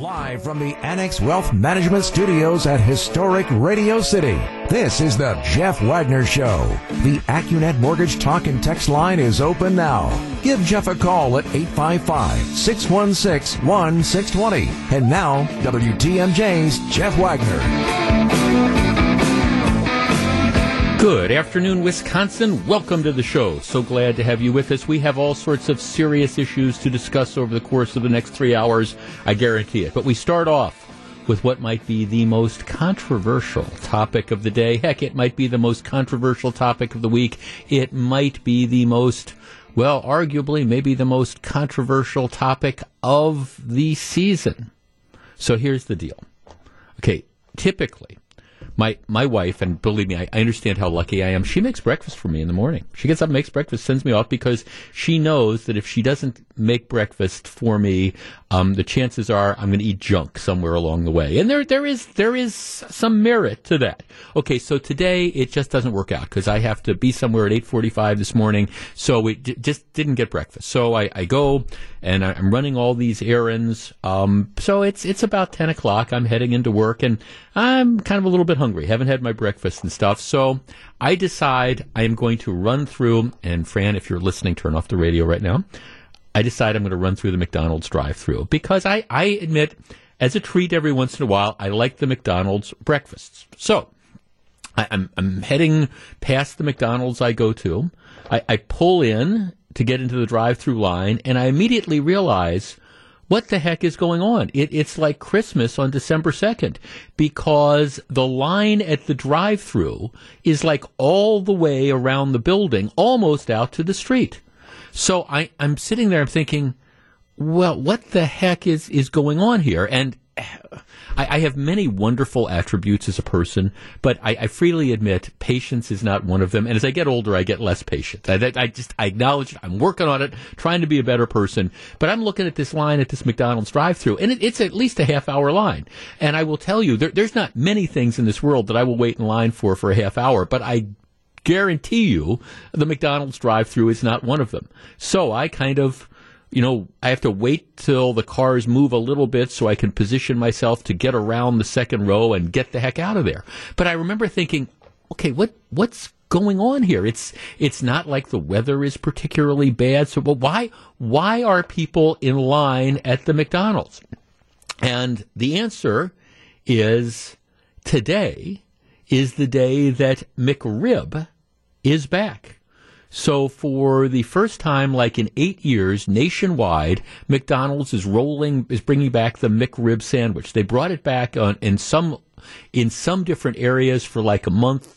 Live from the Annex Wealth Management Studios at historic Radio City, this is the Jeff Wagner Show. The AccuNet Mortgage Talk and Text line is open now. Give Jeff a call at 855-616-1620. And now, WTMJ's Jeff Wagner. Good afternoon, Wisconsin. Welcome to the show. So glad to have you with us. We have all sorts of serious issues to discuss over the course of the next 3 hours. I guarantee it. But we start off with what might be the most controversial topic of the day. Heck, it might be the most controversial topic of the week. It might be the most, well, arguably maybe the most controversial topic of the season. So here's the deal. Okay, typically, my wife, and believe me, I understand how lucky I am, she makes breakfast for me in the morning. She gets up and makes breakfast, sends me off, because she knows that if she doesn't make breakfast for me, the chances are I'm going to eat junk somewhere along the way. And there is some merit to that. Okay, so today it just doesn't work out because I have to be somewhere at 8:45 this morning, so we just didn't get breakfast. So I go and I'm running all these errands. So it's about 10 o'clock. I'm heading into work and I'm kind of a little bit hungry. Haven't had my breakfast and stuff. So I decide I am going to run through, and Fran, if you're listening, turn off the radio right now. I decide I'm going to run through the McDonald's drive-through because I admit, as a treat every once in a while, I like the McDonald's breakfasts. So I'm heading past the McDonald's I go to. I pull in to get into the drive-through line, and I immediately realize what the heck is going on. It's like Christmas on December 2nd because the line at the drive-through is like all the way around the building, almost out to the street. So I'm sitting there, I'm thinking, well, what the heck is going on here? And I have many wonderful attributes as a person, but I freely admit patience is not one of them. And as I get older, I get less patient. I acknowledge it. I'm working on it, trying to be a better person. But I'm looking at this line at this McDonald's drive-thru, and it's at least a half-hour line. And I will tell you, there's not many things in this world that I will wait in line for a half hour, but I guarantee you the McDonald's drive-thru is not one of them. So I kind of, I have to wait till the cars move a little bit so I can position myself to get around the second row and get the heck out of there. But I remember thinking, okay, what's going on here? It's not like the weather is particularly bad. So why are people in line at the McDonald's? And the answer is today is the day that McRib is back. So for the first time, like in 8 years, nationwide, McDonald's is bringing back the McRib sandwich. They brought it back in some different areas for like a month,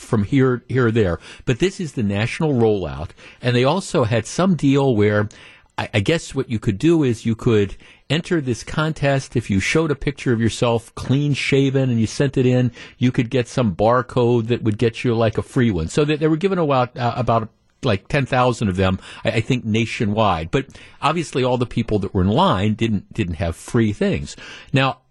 from here or there. But this is the national rollout, and they also had some deal where I guess what you could do is you could enter this contest. If you showed a picture of yourself clean shaven and you sent it in, you could get some barcode that would get you like a free one. So they were giving about like 10,000 of them, I think, nationwide. But obviously all the people that were in line didn't have free things. Now,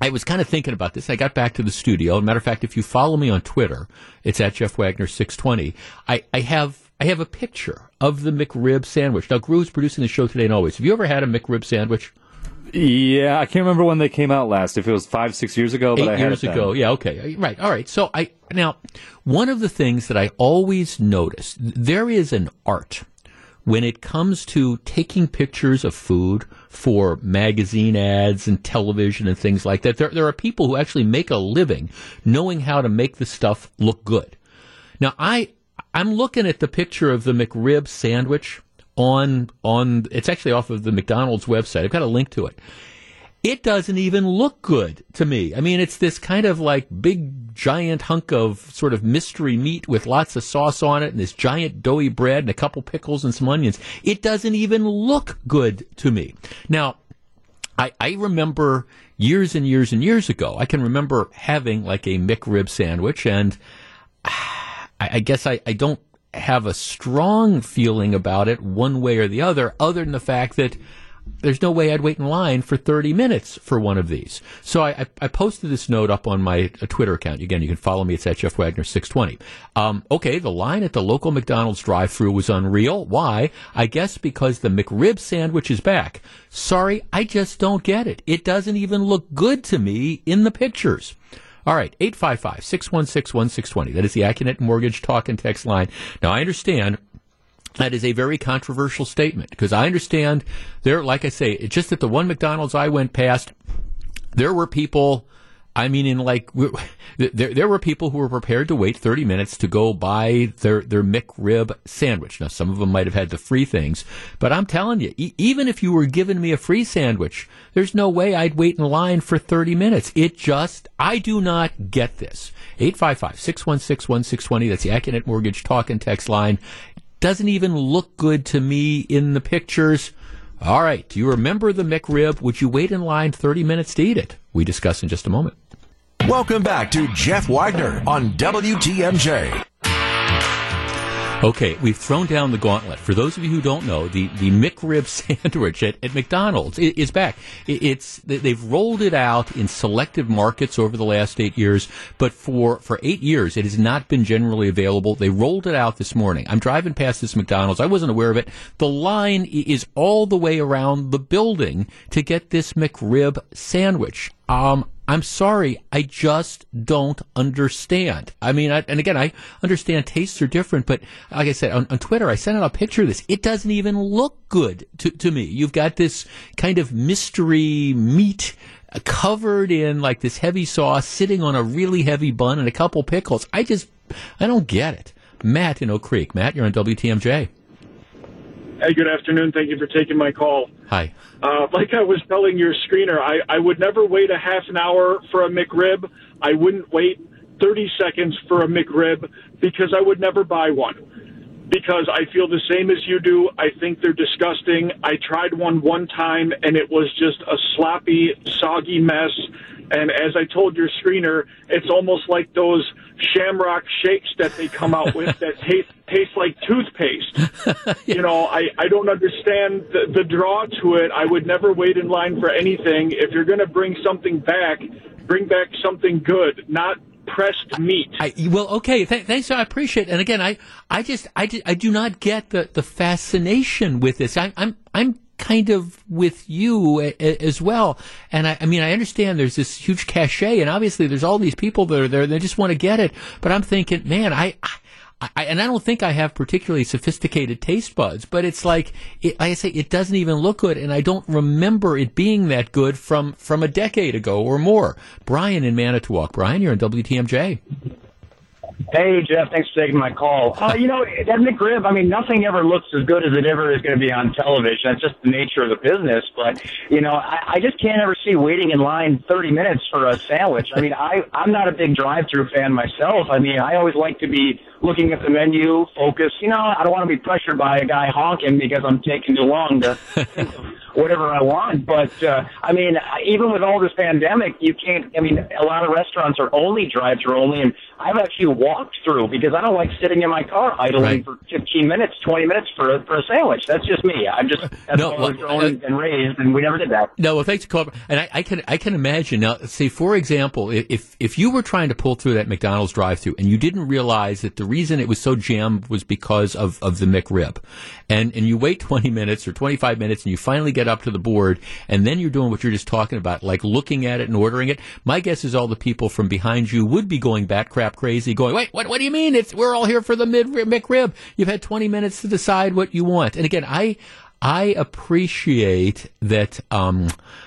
I was kind of thinking about this. I got back to the studio. As a matter of fact, if you follow me on Twitter, it's at Jeff Wagner 620. I have a picture of the McRib sandwich. Now, Gru's producing the show today and always. Have you ever had a McRib sandwich? Yeah, I can't remember when they came out last. If it was 5-6 years ago, but I had it 8 years ago, yeah, okay. Right, all right. So now, one of the things that I always notice, there is an art when it comes to taking pictures of food for magazine ads and television and things like that. There are people who actually make a living knowing how to make the stuff look good. Now, I'm looking at the picture of the McRib sandwich on it's actually off of the McDonald's website. I've got a link to it. It doesn't even look good to me. I mean, it's this kind of like big, giant hunk of sort of mystery meat with lots of sauce on it and this giant doughy bread and a couple pickles and some onions. It doesn't even look good to me. Now, I remember years and years and years ago, I can remember having like a McRib sandwich, and I guess I don't have a strong feeling about it one way or the other than the fact that there's no way I'd wait in line for 30 minutes for one of these. So I posted this note up on my Twitter account. Again, you can follow me. It's at Jeff Wagner 620. Okay, the line at the local McDonald's drive-thru was unreal. Why? I guess because the McRib sandwich is back. Sorry, I just don't get it. It doesn't even look good to me in the pictures. All right, 855-616-1620. That is the AccuNet Mortgage Talk and Text line. Now, I understand that is a very controversial statement, because I understand there, like I say, it's just that the one McDonald's I went past, there were people, I mean, in like, there were people who were prepared to wait 30 minutes to go buy their McRib sandwich. Now, some of them might have had the free things, but I'm telling you, even if you were giving me a free sandwich, there's no way I'd wait in line for 30 minutes. It just, I do not get this. 855-616-1620, that's the AccuNet Mortgage Talk and Text line. Doesn't even look good to me in the pictures. All right, do you remember the McRib? Would you wait in line 30 minutes to eat it? We discuss in just a moment. Welcome back to Jeff Wagner on WTMJ. Okay, we've thrown down the gauntlet. For those of you who don't know, the McRib sandwich at McDonald's is back. They've rolled it out in selective markets over the last 8 years, but for 8 years, it has not been generally available. They rolled it out this morning. I'm driving past this McDonald's. I wasn't aware of it. The line is all the way around the building to get this McRib sandwich. I'm sorry, I just don't understand. I mean, and again, I understand tastes are different, but like I said, on Twitter, I sent out a picture of this. It doesn't even look good to me. You've got this kind of mystery meat covered in like this heavy sauce sitting on a really heavy bun and a couple pickles. I don't get it. Matt in Oak Creek. Matt, you're on WTMJ. Hey, good afternoon. Thank you for taking my call. Hi. Like I was telling your screener, I would never wait a half an hour for a McRib. I wouldn't wait 30 seconds for a McRib because I would never buy one. Because I feel the same as you do. I think they're disgusting. I tried one time, and it was just a sloppy, soggy mess. And as I told your screener, it's almost like those Shamrock shakes that they come out with that taste like toothpaste. You know, I don't understand the draw to it. I would never wait in line for anything. If you're going to bring something back, bring back something good, not pressed meat. Okay. Thanks. I appreciate it. And again, I do not get the fascination with this. I'm kind of with you as well. And I mean, I understand there's this huge cachet, and obviously there's all these people that are there, they just want to get it. But I'm thinking, man, I don't think I have particularly sophisticated taste buds, but it's like I say, it doesn't even look good, and I don't remember it being that good from a decade ago or more. Brian in Manitowoc. Brian, you're on WTMJ. Hey, Jeff, thanks for taking my call. That McRib, I mean, nothing ever looks as good as it ever is going to be on television. That's just the nature of the business. But, I just can't ever see waiting in line 30 minutes for a sandwich. I mean, I'm not a big drive-thru fan myself. I mean, I always like to be looking at the menu, focused. I don't want to be pressured by a guy honking because I'm taking too long to think of whatever I want. But, even with all this pandemic, you can't, a lot of restaurants are only drive-thru only, and I've actually walked through because I don't like sitting in my car idling for 15 minutes, 20 minutes for a sandwich. That's just me. I was raised, and we never did that. No, well, thanks for calling. And I can imagine. Now, say, for example, if you were trying to pull through that McDonald's drive-thru and you didn't realize that the reason it was so jammed was because of the McRib, and you wait 20 minutes or 25 minutes, and you finally get up to the board, and then you're doing what you're just talking about, like looking at it and ordering it, my guess is all the people from behind you would be going bat crap crazy, going, wait, what do you mean? We're all here for the McRib. You've had 20 minutes to decide what you want. And again, I appreciate that. I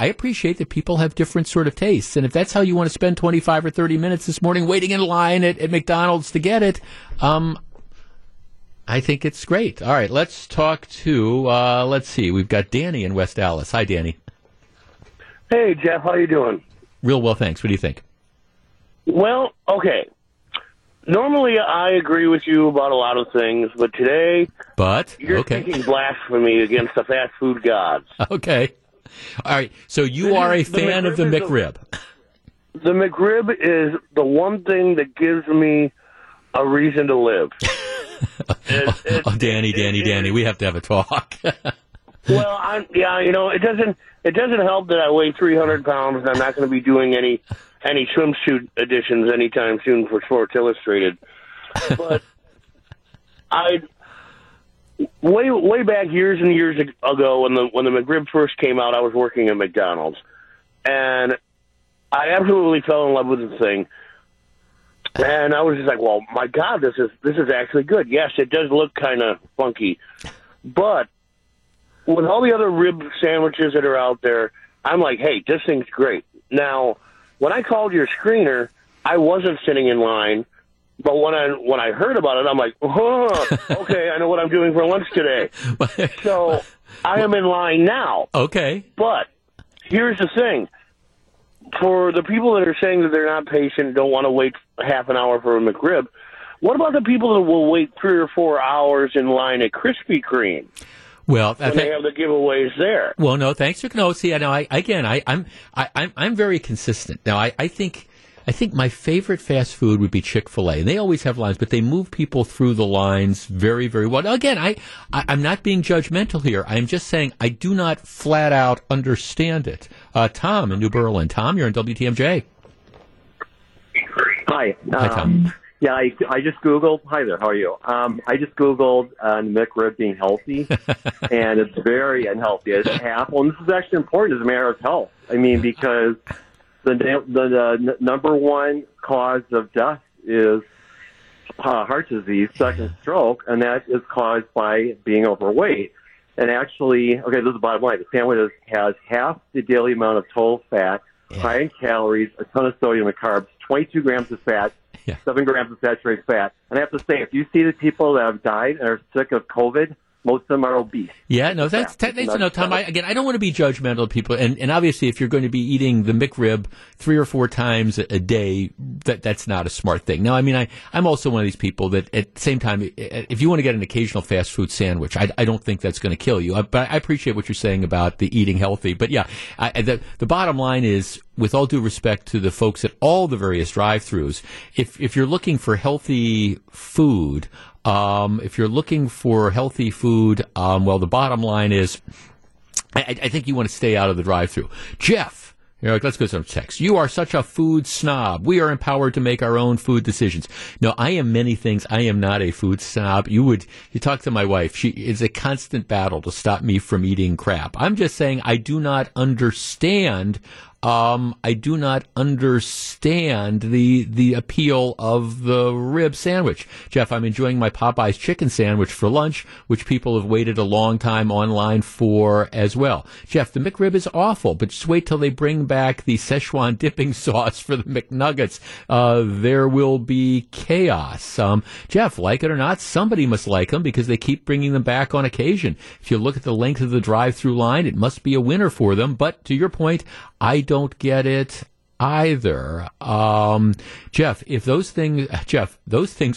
appreciate that people have different sort of tastes. And if that's how you want to spend 25 or 30 minutes this morning waiting in line at McDonald's to get it, I think it's great. All right, let's talk to, we've got Danny in West Allis. Hi, Danny. Hey, Jeff, how you doing? Real well, thanks. What do you think? Well, okay. Normally, I agree with you about a lot of things, but today you're speaking blasphemy against the fast food gods. Okay. All right. So you are a fan of the McRib. The McRib is the one thing that gives me a reason to live. Danny, we have to have a talk. Well, yeah, you know, it doesn't help that I weigh 300 pounds, and I'm not going to be doing any swimsuit editions anytime soon for Sports Illustrated. But I way back years and years ago, when the McRib first came out, I was working at McDonald's, and I absolutely fell in love with the thing. And I was just like, well, my God, this is actually good. Yes, it does look kind of funky, but with all the other rib sandwiches that are out there, I'm like, hey, this thing's great. Now, when I called your screener, I wasn't sitting in line, but when I heard about it, I'm like, oh, okay, I know what I'm doing for lunch today. So I am in line now. Okay. But here's the thing. For the people that are saying that they're not patient, don't want to wait half an hour for a McRib, what about the people that will wait 3 or 4 hours in line at Krispy Kreme? Well, they have the giveaways there. Well, no, thanks for no. See, now I'm very consistent. Now, I think my favorite fast food would be Chick-fil-A, and they always have lines, but they move people through the lines very, very well. Now, again, I'm not being judgmental here. I'm just saying I do not flat out understand it. Tom in New Berlin. Tom, you're on WTMJ. Hi. Hi, Tom. Yeah, I just Googled. Hi there. How are you? I just Googled McRib being healthy, and it's very unhealthy. It's apple, and this is actually important as a matter of health. I mean, because the number one cause of death is heart disease, second stroke, and that is caused by being overweight. And actually, okay, this is the bottom line. The sandwich has half the daily amount of total fat, high in calories, a ton of sodium and carbs, 22 grams of fat, 7 grams of saturated fat. And I have to say, if you see the people that have died and are sick of COVID, most of them are obese. Yeah, no, that's Tom. I don't want to be judgmental of people. And obviously, if you're going to be eating the McRib 3 or 4 times a day, that's not a smart thing. Now, I mean, I'm also one of these people that at the same time, if you want to get an occasional fast food sandwich, I don't think that's going to kill you. But I appreciate what you're saying about the eating healthy. But yeah, the bottom line is, with all due respect to the folks at all the various drive-thrus, if you're looking for healthy food, well, the bottom line is, I think you want to stay out of the drive-thru. Jeff, you're like, let's go to some text. You are such a food snob. We are empowered to make our own food decisions. No, I am many things. I am not a food snob. You talk to my wife. It's a constant battle to stop me from eating crap. I'm just saying I do not understand. I do not understand the appeal of the rib sandwich. Jeff, I'm enjoying my Popeyes chicken sandwich for lunch, which people have waited a long time online for as well. Jeff, the McRib is awful, but just wait till they bring back the Szechuan dipping sauce for the McNuggets. There will be chaos. Jeff, like it or not, somebody must like them because they keep bringing them back on occasion. If you look at the length of the drive-through line, it must be a winner for them. But to your point, I don't get it either. Jeff, those things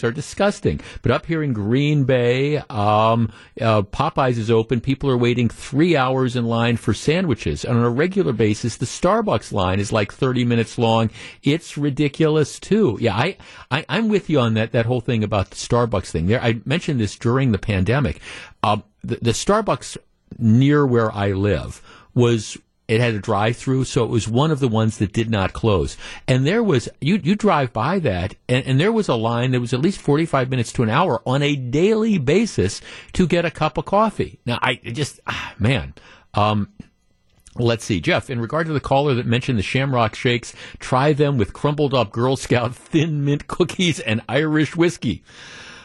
are disgusting. But up here in Green Bay, Popeyes is open. People are waiting 3 hours in line for sandwiches. And on a regular basis, the Starbucks line is like 30 minutes long. It's ridiculous too. Yeah, I'm with you on that whole thing about the Starbucks thing there. I mentioned this during the pandemic. The Starbucks near where I live it had a drive-through, so it was one of the ones that did not close. And there was, you drive by that, and there was a line that was at least 45 minutes to an hour on a daily basis to get a cup of coffee. Now, let's see. Jeff, in regard to the caller that mentioned the Shamrock Shakes, try them with crumbled-up Girl Scout Thin Mint cookies and Irish whiskey.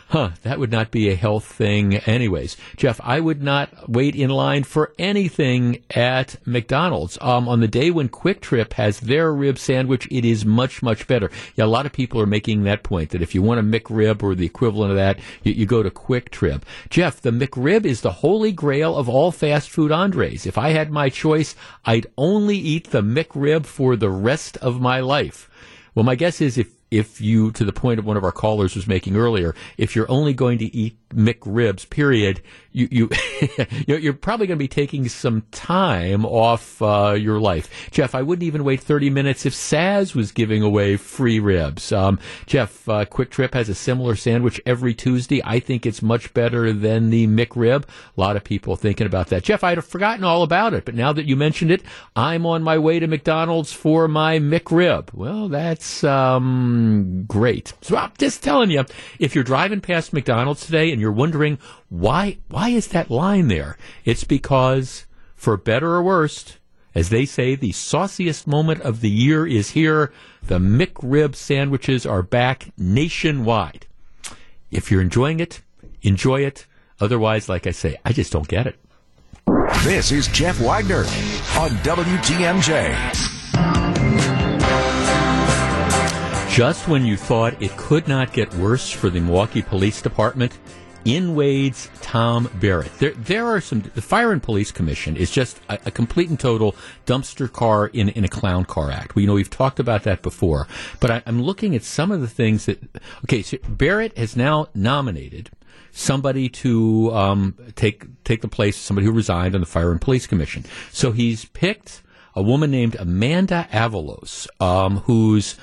Huh, that would not be a health thing anyways. Jeff, I would not wait in line for anything at McDonald's. On the day when Quick Trip has their rib sandwich, it is much, much better. Yeah, a lot of people are making that point, that if you want a McRib or the equivalent of that, you go to Quick Trip. Jeff, the McRib is the holy grail of all fast food entrees. If I had my choice, I'd only eat the McRib for the rest of my life. Well, my guess is if if you, to the point of one of our callers was making earlier, if you're only going to eat McRibs, period, you're probably going to be taking some time off your life. Jeff, I wouldn't even wait 30 minutes if Saz was giving away free ribs. Jeff, Quick Trip has a similar sandwich every Tuesday. I think it's much better than the McRib. A lot of people thinking about that. Jeff, I'd have forgotten all about it, but now that you mentioned it, I'm on my way to McDonald's for my McRib. Well, that's great. So I'm just telling you, if you're driving past McDonald's today and you're wondering why is that line there, it's because, for better or worse, as they say, the sauciest moment of the year is here. The McRib sandwiches are back nationwide. If you're enjoying it, enjoy it. Otherwise, like I say, I just don't get it. This is Jeff Wagner on WTMJ. Just when you thought it could not get worse for the Milwaukee Police Department, in wades Tom Barrett. There are some. The Fire and Police Commission is just a complete and total dumpster car in a clown car act. We've talked about that before, but I'm looking at some of the things that. Okay, so Barrett has now nominated somebody to take the place of somebody who resigned on the Fire and Police Commission. So he's picked a woman named Amanda Avalos, who's.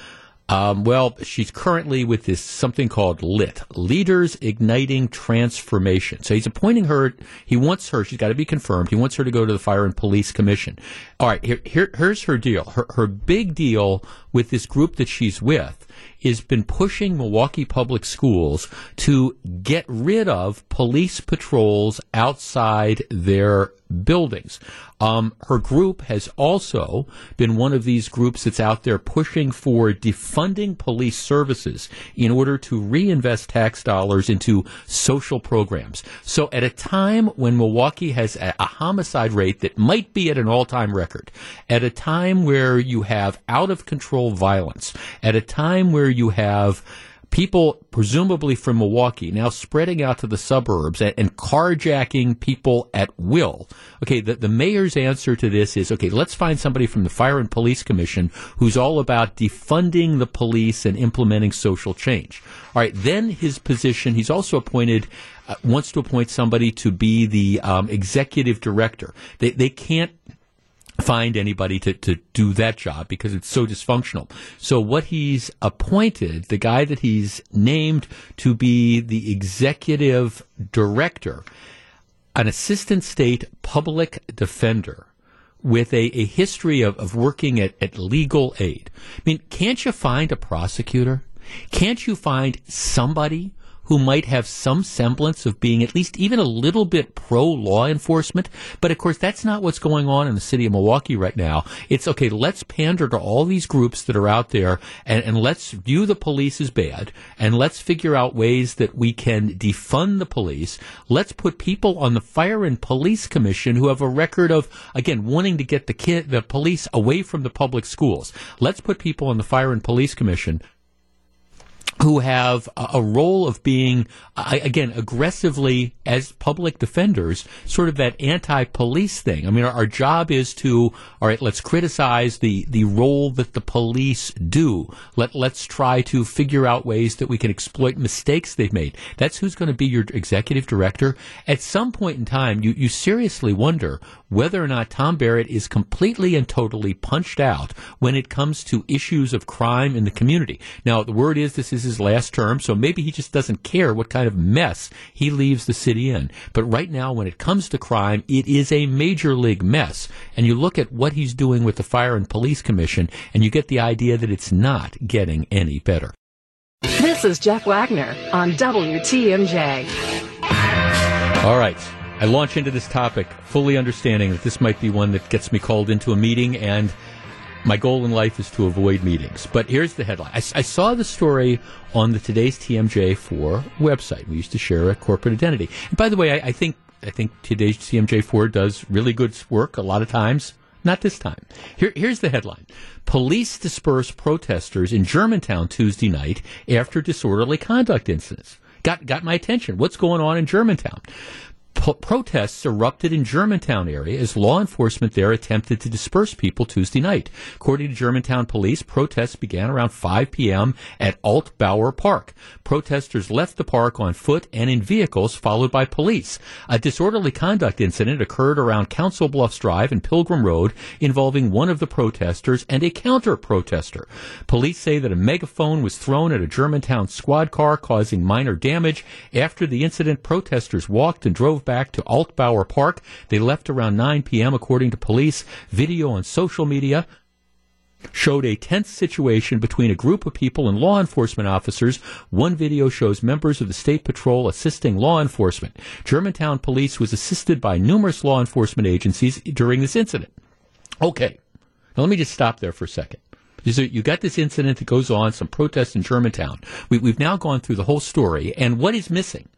She's currently with this something called LIT, Leaders Igniting Transformation. So he's appointing her. He wants her. She's got to be confirmed. He wants her to go to the Fire and Police Commission. All right, here's her deal. Her big deal with this group that she's with has been pushing Milwaukee Public Schools to get rid of police patrols outside their buildings. Her group has also been one of these groups that's out there pushing for defunding police services in order to reinvest tax dollars into social programs. So at a time when Milwaukee has a homicide rate that might be at an all-time record, at a time where you have out-of-control violence, at a time where you have people, presumably from Milwaukee, now spreading out to the suburbs and carjacking people at will. Okay, the mayor's answer to this is, okay, let's find somebody from the Fire and Police Commission who's all about defunding the police and implementing social change. All right, then his position, he's also appointed... wants to appoint somebody to be the executive director. They can't find anybody to do that job because it's so dysfunctional. So what he's appointed, the guy that he's named to be the executive director, an assistant state public defender with a history of working at legal aid. I mean, can't you find a prosecutor? Can't you find somebody who might have some semblance of being at least even a little bit pro-law enforcement? But, of course, that's not what's going on in the city of Milwaukee right now. It's, okay, let's pander to all these groups that are out there, and let's view the police as bad, and let's figure out ways that we can defund the police. Let's put people on the Fire and Police Commission who have a record of, again, wanting to get the police away from the public schools. Let's put people on the Fire and Police Commission who have a role of being, again, aggressively, as public defenders, sort of that anti-police thing. I mean, our job is to, all right, let's criticize the role that the police do. Let's try to figure out ways that we can exploit mistakes they've made. That's who's going to be your executive director. At some point in time, you seriously wonder whether or not Tom Barrett is completely and totally punched out when it comes to issues of crime in the community. Now, the word is this is his last term, so maybe he just doesn't care what kind of mess he leaves the city in. But right now, when it comes to crime, it is a major league mess. And you look at what he's doing with the Fire and Police Commission, and you get the idea that it's not getting any better. This is Jeff Wagner on WTMJ. All right. I launch into this topic fully understanding that this might be one that gets me called into a meeting, and my goal in life is to avoid meetings. But here's the headline. I saw the story on the Today's TMJ4 website. We used to share a corporate identity. And by the way, I think Today's TMJ4 does really good work a lot of times. Not this time. Here's the headline. Police disperse protesters in Germantown Tuesday night after disorderly conduct incidents. Got my attention. What's going on in Germantown? protests erupted in Germantown area as law enforcement there attempted to disperse people Tuesday night. According to Germantown police, protests began around 5 p.m. at Alt Bauer Park. Protesters left the park on foot and in vehicles, followed by police. A disorderly conduct incident occurred around Council Bluffs Drive and Pilgrim Road involving one of the protesters and a counter-protester. Police say that a megaphone was thrown at a Germantown squad car, causing minor damage. After the incident, protesters walked and drove back to Alt Bauer Park. They left around 9 p.m., according to police. Video on social media showed a tense situation between a group of people and law enforcement officers. One video shows members of the state patrol assisting law enforcement. Germantown police was assisted by numerous law enforcement agencies during this incident. Okay, now let me just stop there for a second. So you got this incident that goes on, some protests in Germantown. We've now gone through the whole story, and what is missing?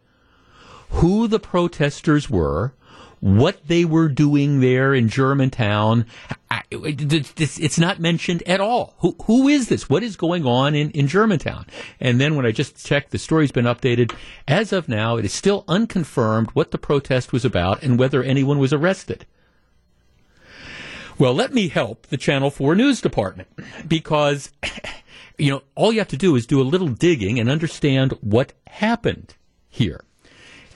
Who the protesters were, what they were doing there in Germantown. It's not mentioned at all. Who is this? What is going on in Germantown? And then when I just checked, the story's been updated. As of now, it is still unconfirmed what the protest was about and whether anyone was arrested. Well, let me help the Channel 4 News Department, because, you know, all you have to do is do a little digging and understand what happened here.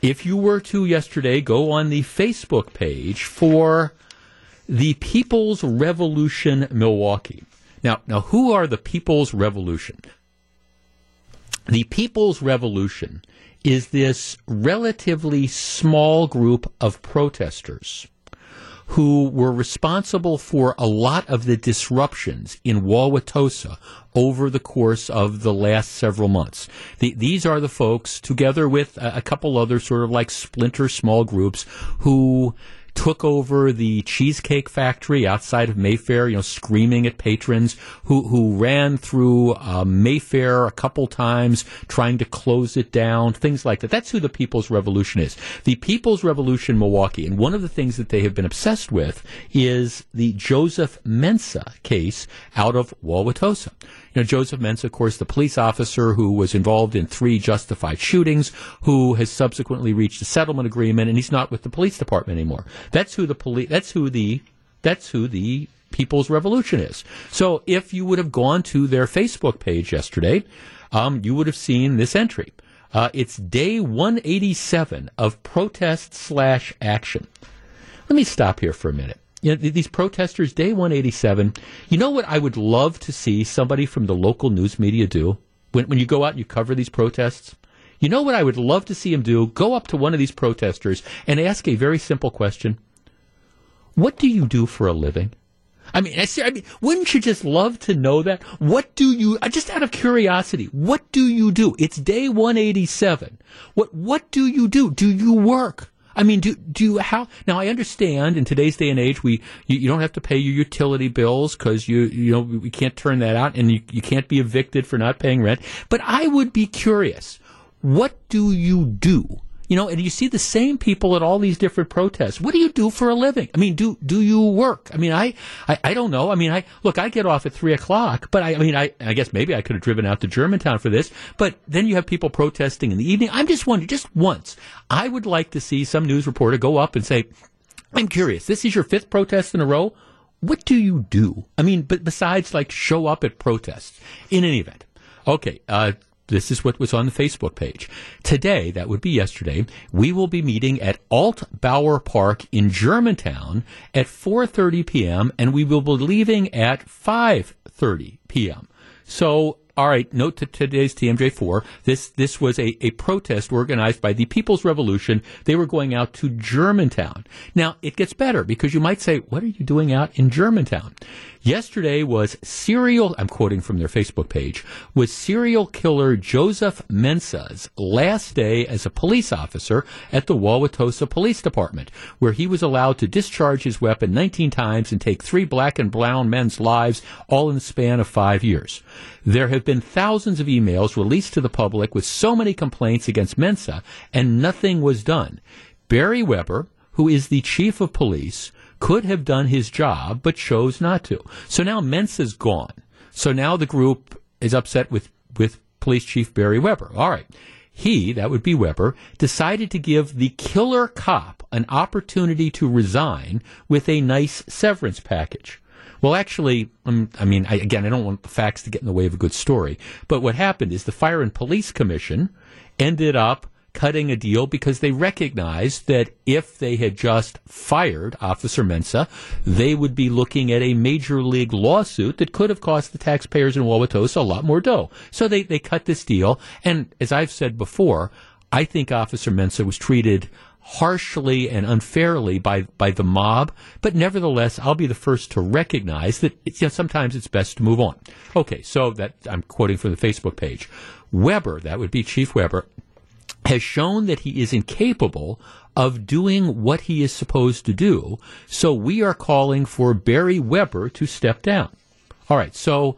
If you were to yesterday go on the Facebook page for the People's Revolution Milwaukee. Now, who are the People's Revolution? The People's Revolution is this relatively small group of protesters who were responsible for a lot of the disruptions in Wauwatosa over the course of the last several months. These are the folks, together with a couple other sort of like splinter small groups, who took over the Cheesecake Factory outside of Mayfair, you know, screaming at patrons, who ran through Mayfair a couple times trying to close it down, things like that. That's who the People's Revolution is. The People's Revolution Milwaukee, and one of the things that they have been obsessed with is the Joseph Mensah case out of Wauwatosa. You know, Joseph Mensah, of course, the police officer who was involved in 3 justified shootings, who has subsequently reached a settlement agreement, and he's not with the police department anymore. That's who the People's Revolution is. So if you would have gone to their Facebook page yesterday, you would have seen this entry. It's day 187 of protest/action. Let me stop here for a minute. You know, these protesters, day 187, you know what I would love to see somebody from the local news media do when you go out and you cover these protests? You know what I would love to see him do? Go up to one of these protesters and ask a very simple question. What do you do for a living? I mean, wouldn't you just love to know that? What do you, just out of curiosity, what do you do? It's day 187. What do you do? Do you work? I mean, how? Now, I understand in today's day and age, you don't have to pay your utility bills because you know we can't turn that out, and you can't be evicted for not paying rent. But I would be curious, what do you do? You know, and you see the same people at all these different protests. What do you do for a living? I mean, do you work? I mean, I don't know. I mean, I get off at 3:00, but I guess maybe I could have driven out to Germantown for this. But then you have people protesting in the evening. I'm just wondering, just once, I would like to see some news reporter go up and say, I'm curious, this is your 5th protest in a row. What do you do? I mean, but besides, like, show up at protests. In any event, okay, this is what was on the Facebook page. Today, that would be yesterday, we will be meeting at Alt Bauer Park in Germantown at 4:30 p.m., and we will be leaving at 5:30 p.m. So, all right, note to today's TMJ4, this was a protest organized by the People's Revolution. They were going out to Germantown. Now, it gets better, because you might say, what are you doing out in Germantown? Yesterday was I'm quoting from their Facebook page, was serial killer Joseph Mensah's last day as a police officer at the Wauwatosa Police Department, where he was allowed to discharge his weapon 19 times and take 3 black and brown men's lives, all in the span of 5 years. There have been thousands of emails released to the public with so many complaints against Mensah, and nothing was done. Barry Weber, who is the chief of police, could have done his job, but chose not to. So now Mensah's gone. So now the group is upset with Police Chief Barry Weber. All right. he, that would be Weber, decided to give the killer cop an opportunity to resign with a nice severance package. Well, actually, I don't want the facts to get in the way of a good story, but what happened is the Fire and Police Commission ended up cutting a deal because they recognized that if they had just fired Officer Mensah, they would be looking at a major league lawsuit that could have cost the taxpayers in Wauwatosa a lot more dough. So they cut this deal. And as I've said before, I think Officer Mensah was treated harshly and unfairly by the mob. But nevertheless, I'll be the first to recognize that sometimes it's best to move on. Okay, so that I'm quoting from the Facebook page. Weber, that would be Chief Weber, has shown that he is incapable of doing what he is supposed to do, so we are calling for Barry Weber to step down. All right, so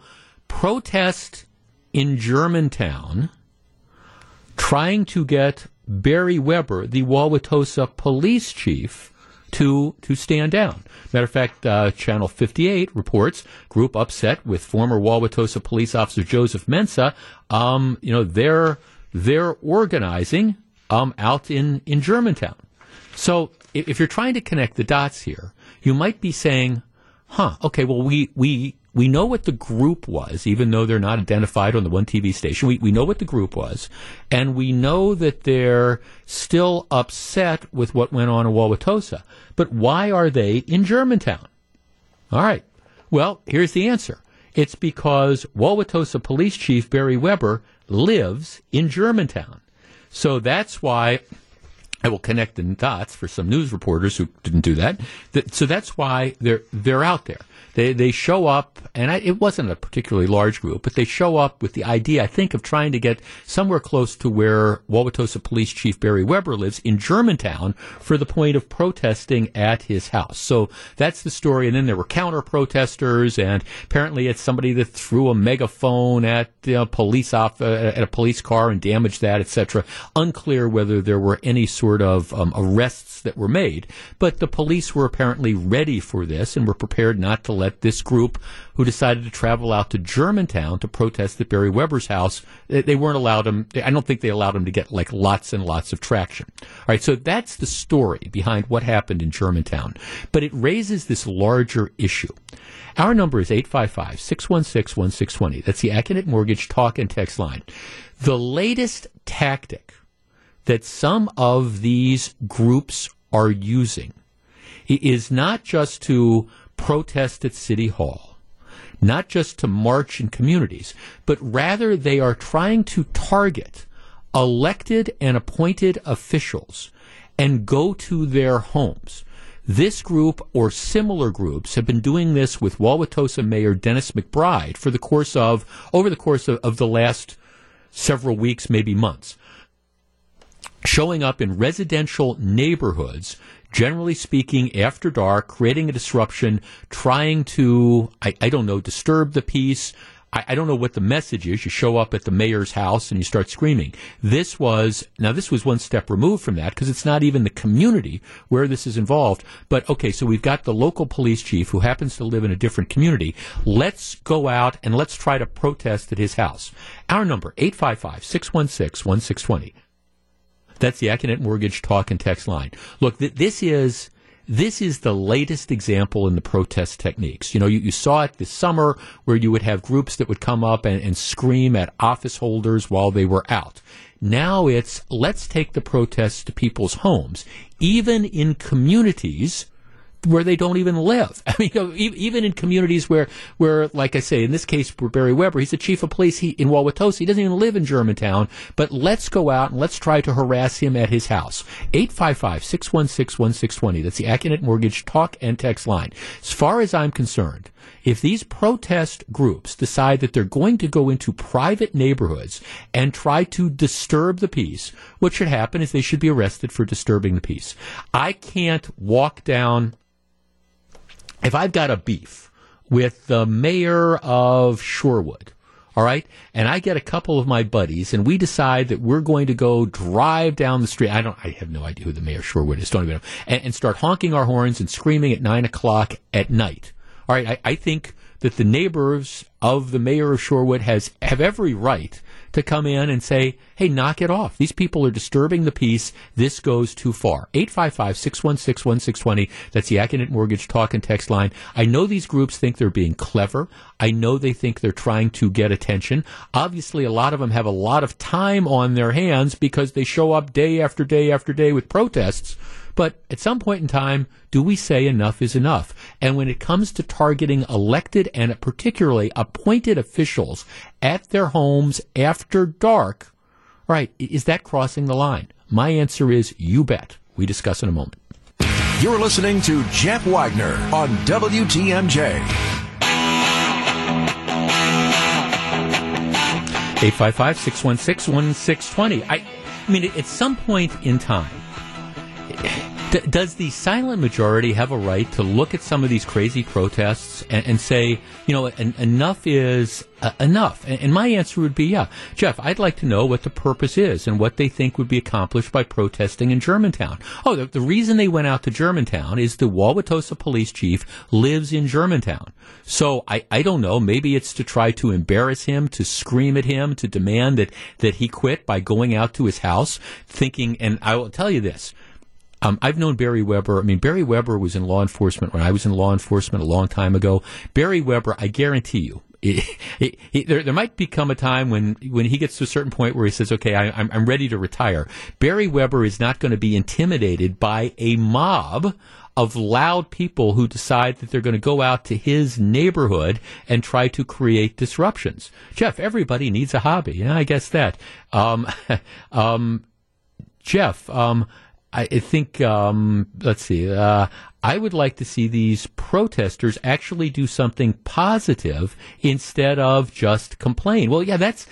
protest in Germantown trying to get Barry Weber, the Wauwatosa police chief, to stand down. Matter of fact, Channel 58 reports, group upset with former Wauwatosa police officer Joseph Mensah, they're organizing out in Germantown. So if you're trying to connect the dots here, you might be saying, we know what the group was, even though they're not identified on the one TV station. We know what the group was, and we know that they're still upset with what went on in Wauwatosa. But why are they in Germantown? All right. Well, here's the answer. It's because Wauwatosa Police Chief Barry Weber lives in Germantown. So that's why I will connect the dots for some news reporters who didn't do that. So that's why they're out there. They show up, and it wasn't a particularly large group, but they show up with the idea, I think, of trying to get somewhere close to where Wauwatosa Police Chief Barry Weber lives in Germantown for the point of protesting at his house. So that's the story. And then there were counter-protesters, and apparently it's somebody that threw a megaphone at at a police car and damaged that, etc. Unclear whether there were any sort of arrests that were made, but the police were apparently ready for this and were prepared not to let this group who decided to travel out to Germantown to protest at Barry Weber's house, they weren't allowed him. I don't think they allowed him to get like lots and lots of traction. All right, so that's the story behind what happened in Germantown. But it raises this larger issue. Our number is 855-616-1620. That's the AccuNet Mortgage talk and text line. The latest tactic that some of these groups are using is not just to protest at City Hall, not just to march in communities, but rather they are trying to target elected and appointed officials and go to their homes. This group or similar groups have been doing this with Wauwatosa Mayor Dennis McBride over the course of the last several weeks, maybe months, showing up in residential neighborhoods, generally speaking, after dark, creating a disruption, trying to, disturb the peace. I don't know what the message is. You show up at the mayor's house and you start screaming. This was one step removed from that because it's not even the community where this is involved. But, okay, so we've got the local police chief who happens to live in a different community. Let's go out and let's try to protest at his house. Our number, 855-616-1620. That's the AccuNet Mortgage talk and text line. Look, this is the latest example in the protest techniques. You know, you saw it this summer where you would have groups that would come up and scream at office holders while they were out. Now it's, let's take the protests to people's homes, even in communities where they don't even live. I mean, even in communities where, like I say, in this case, for Barry Weber, he's the chief of police in Wauwatosa. He doesn't even live in Germantown. But let's go out and let's try to harass him at his house. 855-616-1620. That's the AccuNet Mortgage talk and text line. As far as I'm concerned, if these protest groups decide that they're going to go into private neighborhoods and try to disturb the peace, what should happen is they should be arrested for disturbing the peace. I can't walk down. If I've got a beef with the mayor of Shorewood, all right, and I get a couple of my buddies and we decide that we're going to go drive down the street, I have no idea who the mayor of Shorewood is, don't even know, and start honking our horns and screaming at 9 o'clock at night. All right, I think that the neighbors of the mayor of Shorewood have every right to come in and say, hey, knock it off. These people are disturbing the peace. This goes too far. 855-616-1620. That's the AccuNet Mortgage talk and text line. I know these groups think they're being clever. I know they think they're trying to get attention. Obviously, a lot of them have a lot of time on their hands because they show up day after day after day with protests. But at some point in time, do we say enough is enough? And when it comes to targeting elected and particularly appointed officials at their homes after dark, all right, is that crossing the line? My answer is you bet. We discuss in a moment. You're listening to Jeff Wagner on WTMJ. 855-616-1620. I mean, at some point in time, does the silent majority have a right to look at some of these crazy protests and say, you know, enough is enough? And my answer would be, yeah. Jeff, I'd like to know what the purpose is and what they think would be accomplished by protesting in Germantown. Oh, the reason they went out to Germantown is the Wauwatosa police chief lives in Germantown. So I don't know. Maybe it's to try to embarrass him, to scream at him, to demand that he quit by going out to his house thinking, and I will tell you this. I've known Barry Weber. I mean, Barry Weber was in law enforcement when I was in law enforcement a long time ago. Barry Weber, I guarantee you, there might become a time when he gets to a certain point where he says, okay, I'm ready to retire. Barry Weber is not going to be intimidated by a mob of loud people who decide that they're going to go out to his neighborhood and try to create disruptions. Jeff, everybody needs a hobby. Yeah, I guess that. Jeff, I think, let's see, I would like to see these protesters actually do something positive instead of just complain. Well, yeah, that's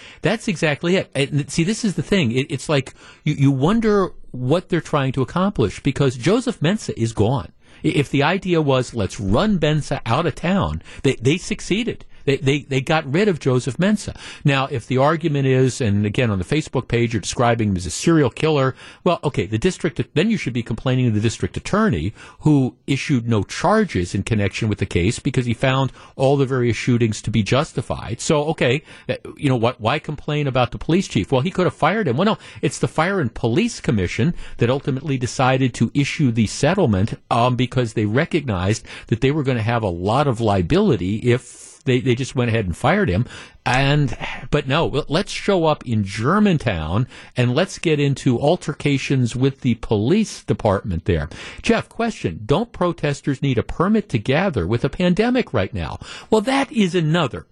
exactly it. And see, this is the thing. It's like you wonder what they're trying to accomplish because Joseph Mensah is gone. If the idea was, let's run Mensah out of town, they succeeded. They got rid of Joseph Mensah. Now, if the argument is, and again, on the Facebook page, you're describing him as a serial killer, well, okay, then you should be complaining to the district attorney who issued no charges in connection with the case because he found all the various shootings to be justified. So, okay, you know what? Why complain about the police chief? Well, he could have fired him. Well, no, it's the Fire and Police Commission that ultimately decided to issue the settlement because they recognized that they were going to have a lot of liability if they just went ahead and fired him. But no, let's show up in Germantown and let's get into altercations with the police department there. Jeff, question, don't protesters need a permit to gather with a pandemic right now? Well, that is another,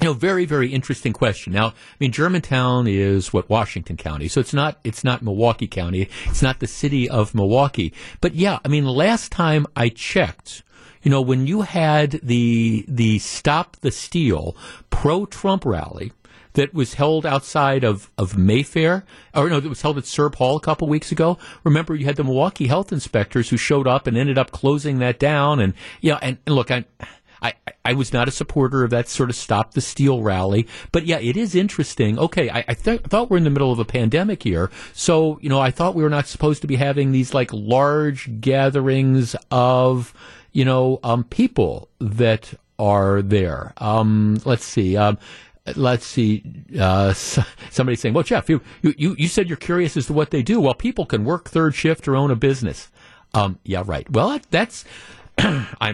you know, very, very interesting question. Now, I mean, Germantown is Washington County, so it's not Milwaukee County. It's not the city of Milwaukee. But yeah, I mean, last time I checked, you know, when you had the Stop the Steal pro-Trump rally that was held outside of Mayfair, or no, that was held at Serb Hall a couple weeks ago, remember you had the Milwaukee health inspectors who showed up and ended up closing that down. And, you know, and look, I was not a supporter of that sort of Stop the Steal rally. But, yeah, it is interesting. Okay, I thought we're in the middle of a pandemic here. So, you know, I thought we were not supposed to be having these, like, large gatherings of, you know, people that are there. Somebody's saying, well, Jeff, you said you're curious as to what they do. Well, people can work third shift or own a business. Yeah, right. Well, that's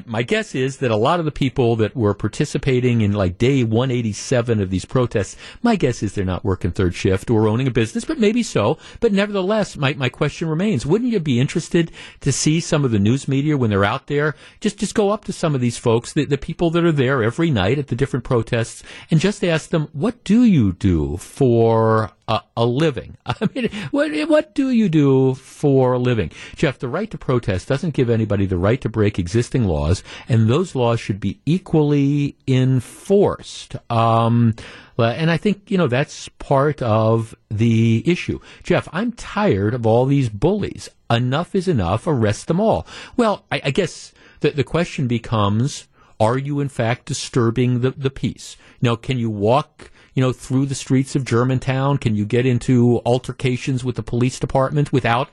my guess is that a lot of the people that were participating in like day 187 of these protests, my guess is they're not working third shift or owning a business, but maybe so. But nevertheless, my question remains, wouldn't you be interested to see some of the news media when they're out there? Just go up to some of these folks, the people that are there every night at the different protests, and just ask them, what do you do for a living? I mean, what do you do for a living? Jeff, the right to protest doesn't give anybody the right to break existing laws, and those laws should be equally enforced. And I think, you know, that's part of the issue. Jeff, I'm tired of all these bullies. Enough is enough. Arrest them all. Well, I guess the question becomes, are you in fact disturbing the peace? Now, can you walk, you know, through the streets of Germantown? Can you get into altercations with the police department without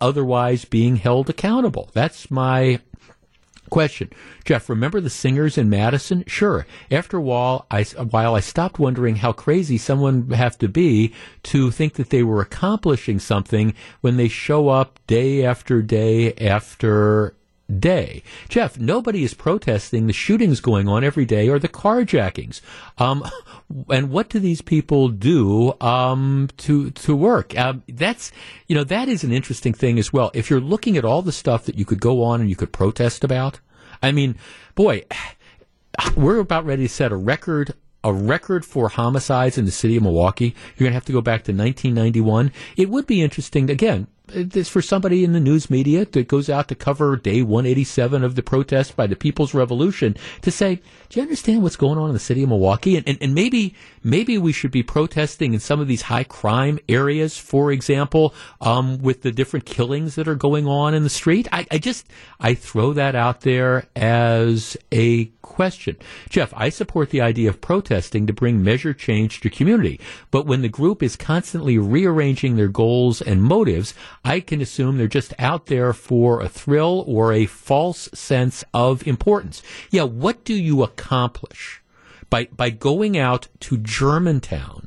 otherwise being held accountable? That's my Question. Jeff, remember the singers in Madison? Sure. After a while, I stopped wondering how crazy someone would have to be to think that they were accomplishing something when they show up day after day after day. Jeff, nobody is protesting the shootings going on every day or the carjackings. And what do these people do to work? That's, you know, that is an interesting thing as well. If you're looking at all the stuff that you could go on and you could protest about, I mean, boy, we're about ready to set a record for homicides in the city of Milwaukee. You're going to have to go back to 1991. It would be interesting, again, this for somebody in the news media that goes out to cover day 187 of the protest by the People's Revolution to say, do you understand what's going on in the city of Milwaukee? And maybe we should be protesting in some of these high crime areas, for example, with the different killings that are going on in the street. I throw that out there as a question. Jeff, I support the idea of protesting to bring measure change to community, but when the group is constantly rearranging their goals and motives, I can assume they're just out there for a thrill or a false sense of importance. Yeah, what do you accomplish by going out to Germantown,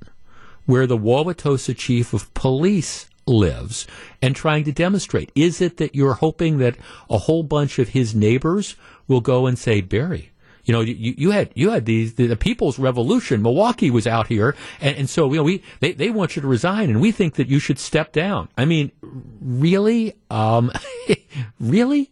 where the Wauwatosa chief of police lives, and trying to demonstrate? Is it that you're hoping that a whole bunch of his neighbors will go and say, Barry, you know, you had the People's Revolution. Milwaukee was out here, and so, you know, they want you to resign, and we think that you should step down. I mean, really, really.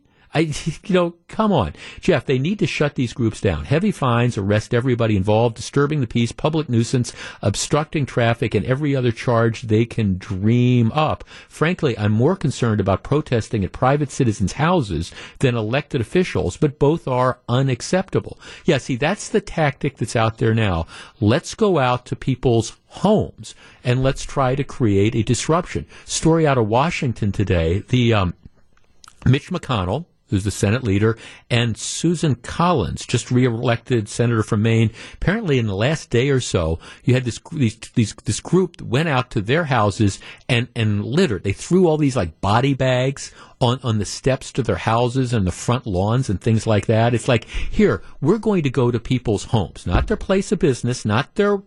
Come on. Jeff, they need to shut these groups down. Heavy fines, arrest everybody involved, disturbing the peace, public nuisance, obstructing traffic, and every other charge they can dream up. Frankly, I'm more concerned about protesting at private citizens' houses than elected officials, but both are unacceptable. Yeah, see, that's the tactic that's out there now. Let's go out to people's homes, and let's try to create a disruption. Story out of Washington today, the Mitch McConnell, who's the Senate leader, and Susan Collins, just reelected senator from Maine. Apparently, in the last day or so, you had this group that went out to their houses and littered. They threw all these like body bags on the steps to their houses and the front lawns and things like that. It's like, here, we're going to go to people's homes, not their place of business, not their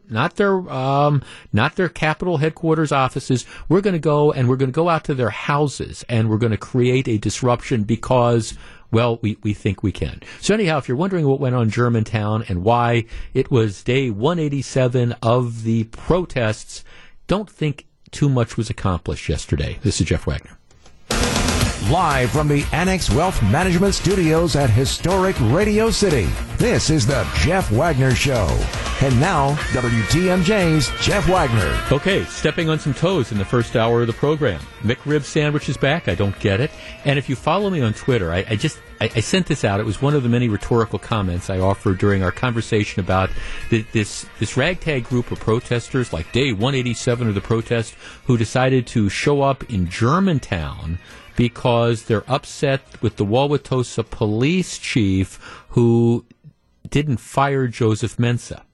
Capitol headquarters offices. We're going to go and we're going to go out to their houses and we're going to create a disruption because, well, we think we can. So anyhow, if you're wondering what went on in Germantown and why it was day 187 of the protests, don't think too much was accomplished yesterday. This is Jeff Wagner. Live from the Annex Wealth Management Studios at historic Radio City, this is the Jeff Wagner Show. And now, WTMJ's Jeff Wagner. Okay, stepping on some toes in the first hour of the program. McRib sandwich is back. I don't get it. And if you follow me on Twitter, I sent this out. It was one of the many rhetorical comments I offered during our conversation about this ragtag group of protesters, like day 187 of the protest, who decided to show up in Germantown because they're upset with the Wauwatosa police chief who didn't fire Joseph Mensah.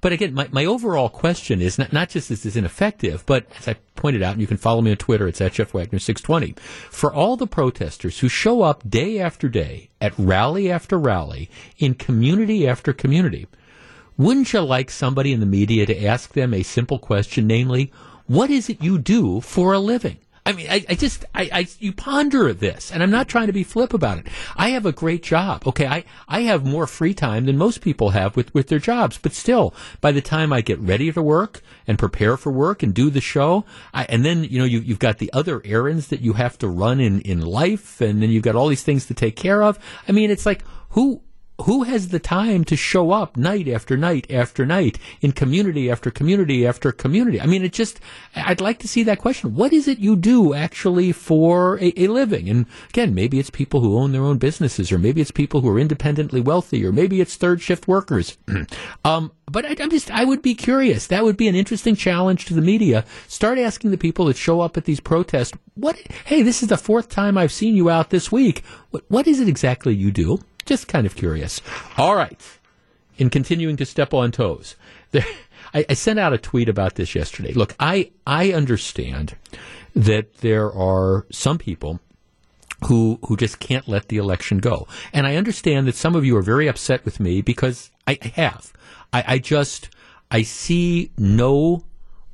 But again, my overall question is not just is this ineffective, but as I pointed out, and you can follow me on Twitter, it's at Jeff Wagner 620. For all the protesters who show up day after day at rally after rally in community after community, wouldn't you like somebody in the media to ask them a simple question, namely, what is it you do for a living? I mean, I you ponder this, and I'm not trying to be flip about it. I have a great job. Okay, I have more free time than most people have with their jobs, but still, by the time I get ready to work and prepare for work and do the show, and then, you know, you've got the other errands that you have to run in life, and then you've got all these things to take care of. I mean, it's like, who has the time to show up night after night after night in community after community after community? I mean, I'd like to see that question. What is it you do actually for a living? And again, maybe it's people who own their own businesses, or maybe it's people who are independently wealthy, or maybe it's third shift workers. But I would be curious. That would be an interesting challenge to the media. Start asking the people that show up at these protests, hey, this is the fourth time I've seen you out this week. What is it exactly you do? Just kind of curious. All right. In continuing to step on toes, I sent out a tweet about this yesterday. Look, I understand that there are some people who just can't let the election go. And I understand that some of you are very upset with me because I have. I see no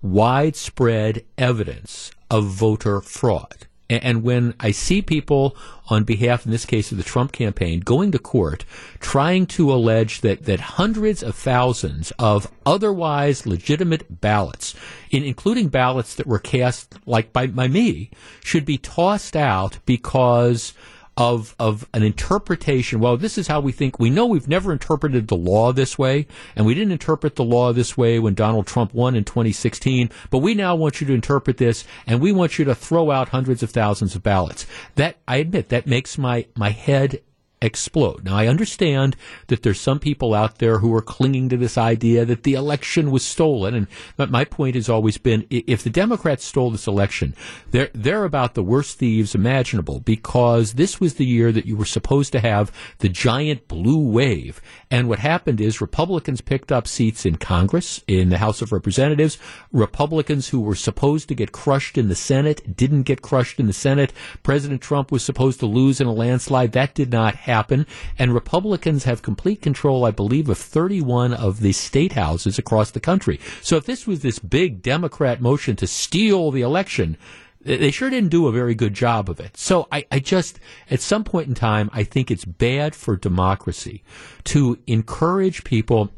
widespread evidence of voter fraud. And when I see people on behalf, in this case, of the Trump campaign, going to court, trying to allege that hundreds of thousands of otherwise legitimate ballots, including ballots that were cast like by me, should be tossed out because of an interpretation, well, this is how we think. We know we've never interpreted the law this way, and we didn't interpret the law this way when Donald Trump won in 2016, but we now want you to interpret this, and we want you to throw out hundreds of thousands of ballots. That, I admit, that makes my head explode. Now, I understand that there's some people out there who are clinging to this idea that the election was stolen, and but my point has always been, if the Democrats stole this election, they're about the worst thieves imaginable, because this was the year that you were supposed to have the giant blue wave, and what happened is Republicans picked up seats in Congress, in the House of Representatives. Republicans who were supposed to get crushed in the Senate didn't get crushed in the Senate. President Trump was supposed to lose in a landslide. That did not happen, and Republicans have complete control, I believe, of 31 of the state houses across the country. So if this was this big Democrat motion to steal the election, they sure didn't do a very good job of it. So I just, at some point in time, I think it's bad for democracy to encourage people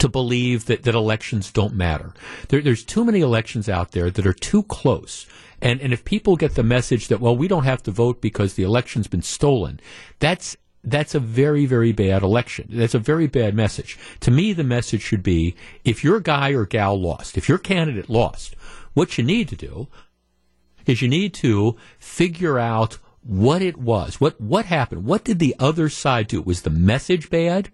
to believe that elections don't matter. There's too many elections out there that are too close. And if people get the message that, well, we don't have to vote because the election's been stolen, that's a very, very bad election. That's a very bad message. To me, the message should be, if your guy or gal lost, if your candidate lost, what you need to do is you need to figure out what it was, what happened, what did the other side do? Was the message bad?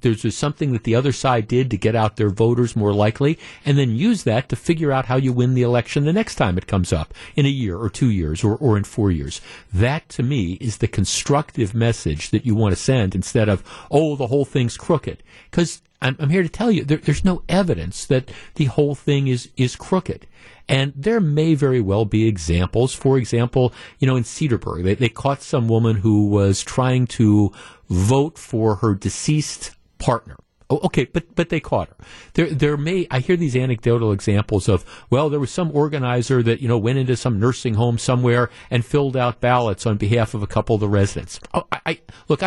There's something that the other side did to get out their voters more likely, and then use that to figure out how you win the election the next time it comes up in a year or 2 years or in 4 years. That, to me, is the constructive message that you want to send instead of, oh, the whole thing's crooked. Because I'm here to tell you there's no evidence that the whole thing is crooked. And there may very well be examples. For example, in Cedarburg, they caught some woman who was trying to vote for her deceased partner. Oh, okay, but they caught her. I hear these anecdotal examples of, well, there was some organizer that, went into some nursing home somewhere and filled out ballots on behalf of a couple of the residents. Oh, I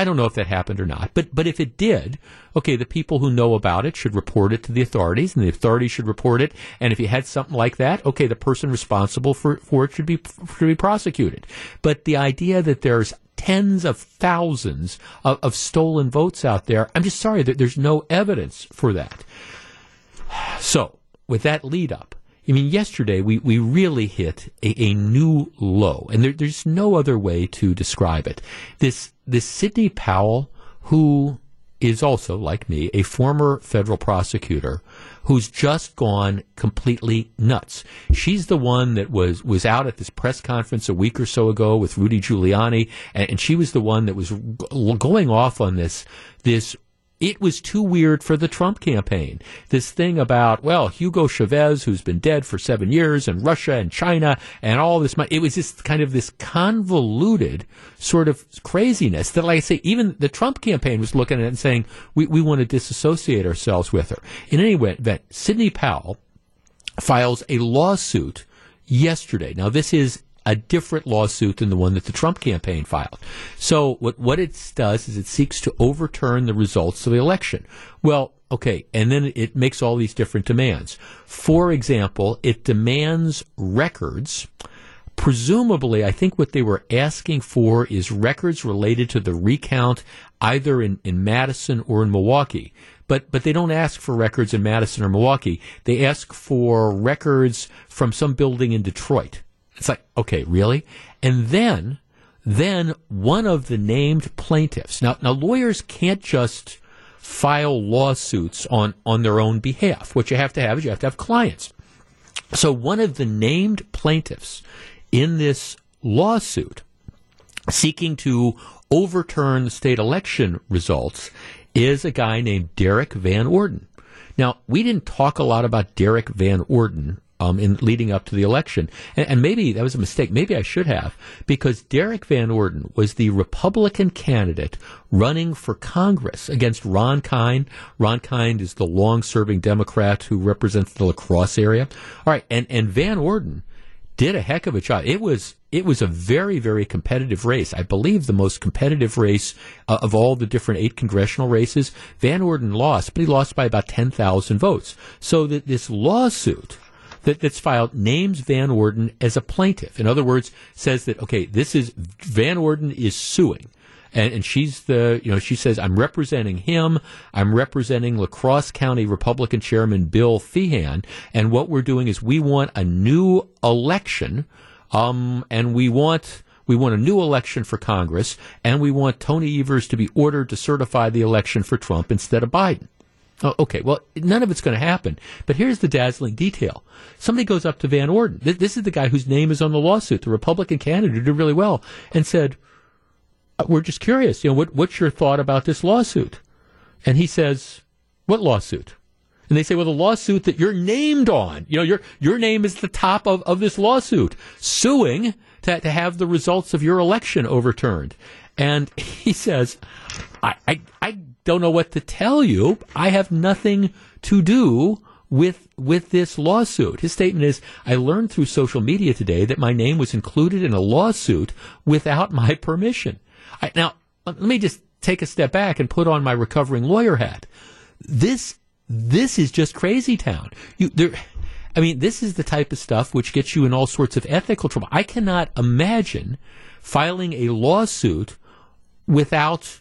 don't know if that happened or not, but if it did, okay, the people who know about it should report it to the authorities, and the authorities should report it, and if you had something like that, okay, the person responsible for it should be prosecuted. But the idea that there's tens of thousands of stolen votes out there, I'm just sorry that there's no evidence for that. So, with that lead up, yesterday we really hit a new low, and there's no other way to describe it. This Sidney Powell, who is also, like me, a former federal prosecutor who's just gone completely nuts. She's the one that was out at this press conference a week or so ago with Rudy Giuliani, and she was the one that was going off on this. It was too weird for the Trump campaign. This thing about, well, Hugo Chavez, who's been dead for 7 years, and Russia and China and all this. It was just kind of this convoluted sort of craziness that, like I say, even the Trump campaign was looking at it and saying, we want to disassociate ourselves with her. In any event, Sidney Powell files a lawsuit yesterday. Now, this is a different lawsuit than the one that the Trump campaign filed. So what it does is it seeks to overturn the results of the election. Well, okay, and then it makes all these different demands. For example, it demands records. Presumably, I think what they were asking for is records related to the recount either in Madison or in Milwaukee. But they don't ask for records in Madison or Milwaukee. They ask for records from some building in Detroit. It's like, okay, really? And then one of the named plaintiffs. Now lawyers can't just file lawsuits on their own behalf. What you have to have is you have to have clients. So one of the named plaintiffs in this lawsuit seeking to overturn the state election results is a guy named Derek Van Orden. Now, we didn't talk a lot about Derek Van Orden in leading up to the election. And maybe that was a mistake. Maybe I should have, because Derek Van Orden was the Republican candidate running for Congress against Ron Kind. Ron Kind is the long-serving Democrat who represents the La Crosse area. All right, and Van Orden did a heck of a job. It was a very, very competitive race. I believe the most competitive race of all the different 8 congressional races. Van Orden lost, but he lost by about 10,000 votes. So that this lawsuit that's filed names Van Orden as a plaintiff. In other words, says that, okay, this is Van Orden is suing. And she's she says, I'm representing him. I'm representing La Crosse County Republican Chairman Bill Feehan. And what we're doing is we want a new election. And we want a new election for Congress, and we want Tony Evers to be ordered to certify the election for Trump instead of Biden. Oh, okay, well, none of it's going to happen. But here's the dazzling detail. Somebody goes up to Van Orden. This is the guy whose name is on the lawsuit, the Republican candidate who did really well, and said, we're just curious, what's your thought about this lawsuit? And he says, what lawsuit? And they say, well, the lawsuit that you're named on, your name is the top of this lawsuit, suing to have the results of your election overturned. And he says, I don't know what to tell you. I have nothing to do with this lawsuit. His statement is, I learned through social media today that my name was included in a lawsuit without my permission. Now, let me just take a step back and put on my recovering lawyer hat. This is just crazy town. This is the type of stuff which gets you in all sorts of ethical trouble. I cannot imagine filing a lawsuit without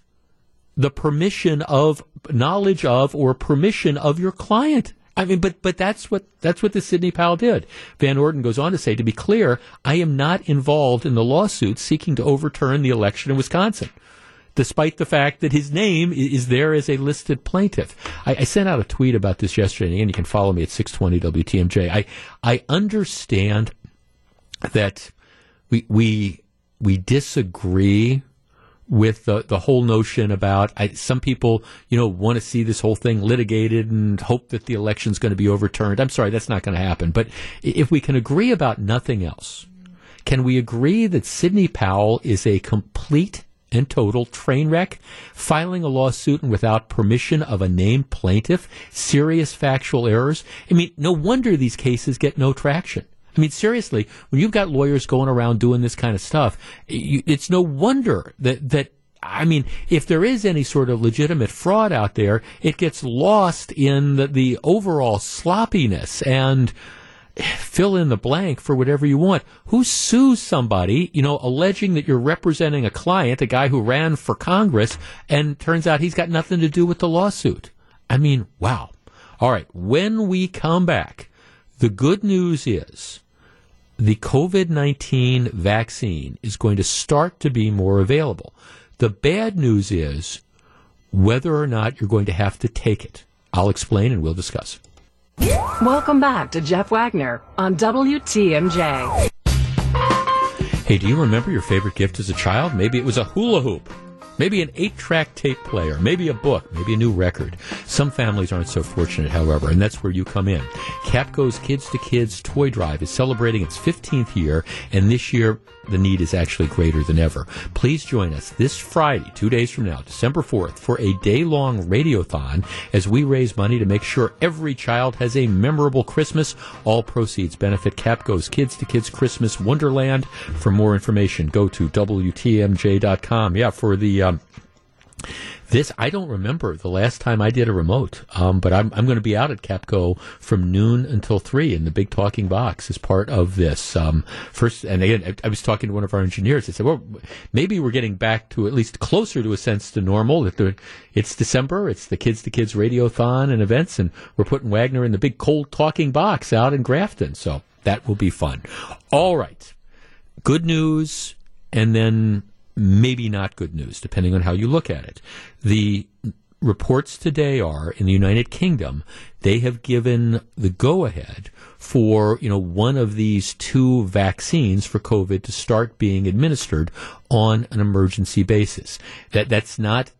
the permission of, knowledge of, or permission of your client. But that's what the Sidney Powell did. Van Orden goes on to say, to be clear, I am not involved in the lawsuit seeking to overturn the election in Wisconsin, despite the fact that his name is there as a listed plaintiff. I sent out a tweet about this yesterday, and you can follow me at 620 WTMJ. I understand that we disagree with the whole notion about, some people, want to see this whole thing litigated and hope that the election's going to be overturned. I'm sorry, that's not going to happen. But if we can agree about nothing else, can we agree that Sidney Powell is a complete and total train wreck, filing a lawsuit and without permission of a named plaintiff, serious factual errors? No wonder these cases get no traction. Seriously, when you've got lawyers going around doing this kind of stuff, it's no wonder that if there is any sort of legitimate fraud out there, it gets lost in the overall sloppiness and fill in the blank for whatever you want. Who sues somebody, alleging that you're representing a client, a guy who ran for Congress, and turns out he's got nothing to do with the lawsuit? Wow. All right, when we come back, the good news is the COVID-19 vaccine is going to start to be more available. The bad news is whether or not you're going to have to take it. I'll explain and we'll discuss. Welcome back to Jeff Wagner on WTMJ. Hey, do you remember your favorite gift as a child? Maybe it was a hula hoop, maybe an 8-track tape player, maybe a book, maybe a new record. Some families aren't so fortunate, however, and that's where you come in. Capco's Kids to Kids toy drive is celebrating its 15th year, and this year the need is actually greater than ever. Please join us this Friday, 2 days from now, December 4th, for a day-long radiothon as we raise money to make sure every child has a memorable Christmas. All proceeds benefit Capco's Kids to Kids Christmas Wonderland. For more information, go to WTMJ.com. Yeah, for the... I don't remember the last time I did a remote, but I'm going to be out at Capco from noon until 3 in the big talking box as part of this. First, and again, I was talking to one of our engineers. I said, well, maybe we're getting back to at least closer to a sense to normal. It's December, it's the Kids to Kids Radiothon and events, and we're putting Wagner in the big cold talking box out in Grafton. So that will be fun. All right. Good news, and then maybe not good news, depending on how you look at it. The reports today are, in the United Kingdom, they have given the go-ahead for, one of these 2 vaccines for COVID to start being administered on an emergency basis. That's not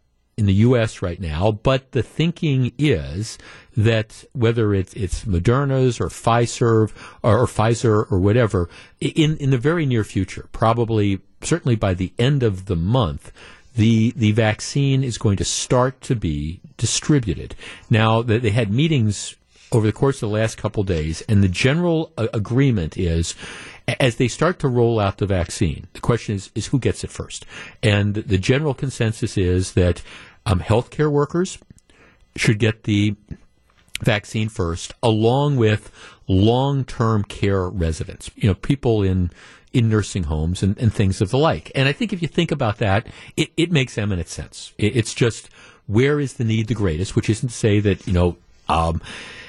in the U.S. right now, but the thinking is that whether it's Moderna's or Pfizer or whatever, in the very near future, probably certainly by the end of the month, the vaccine is going to start to be distributed. Now, they had meetings over the course of the last couple of days, and the general agreement is, as they start to roll out the vaccine, the question is who gets it first? And the general consensus is that healthcare workers should get the vaccine first, along with long-term care residents, people in nursing homes and things of the like. And I think if you think about that, it makes eminent sense. It's just where is the need the greatest, which isn't to say that,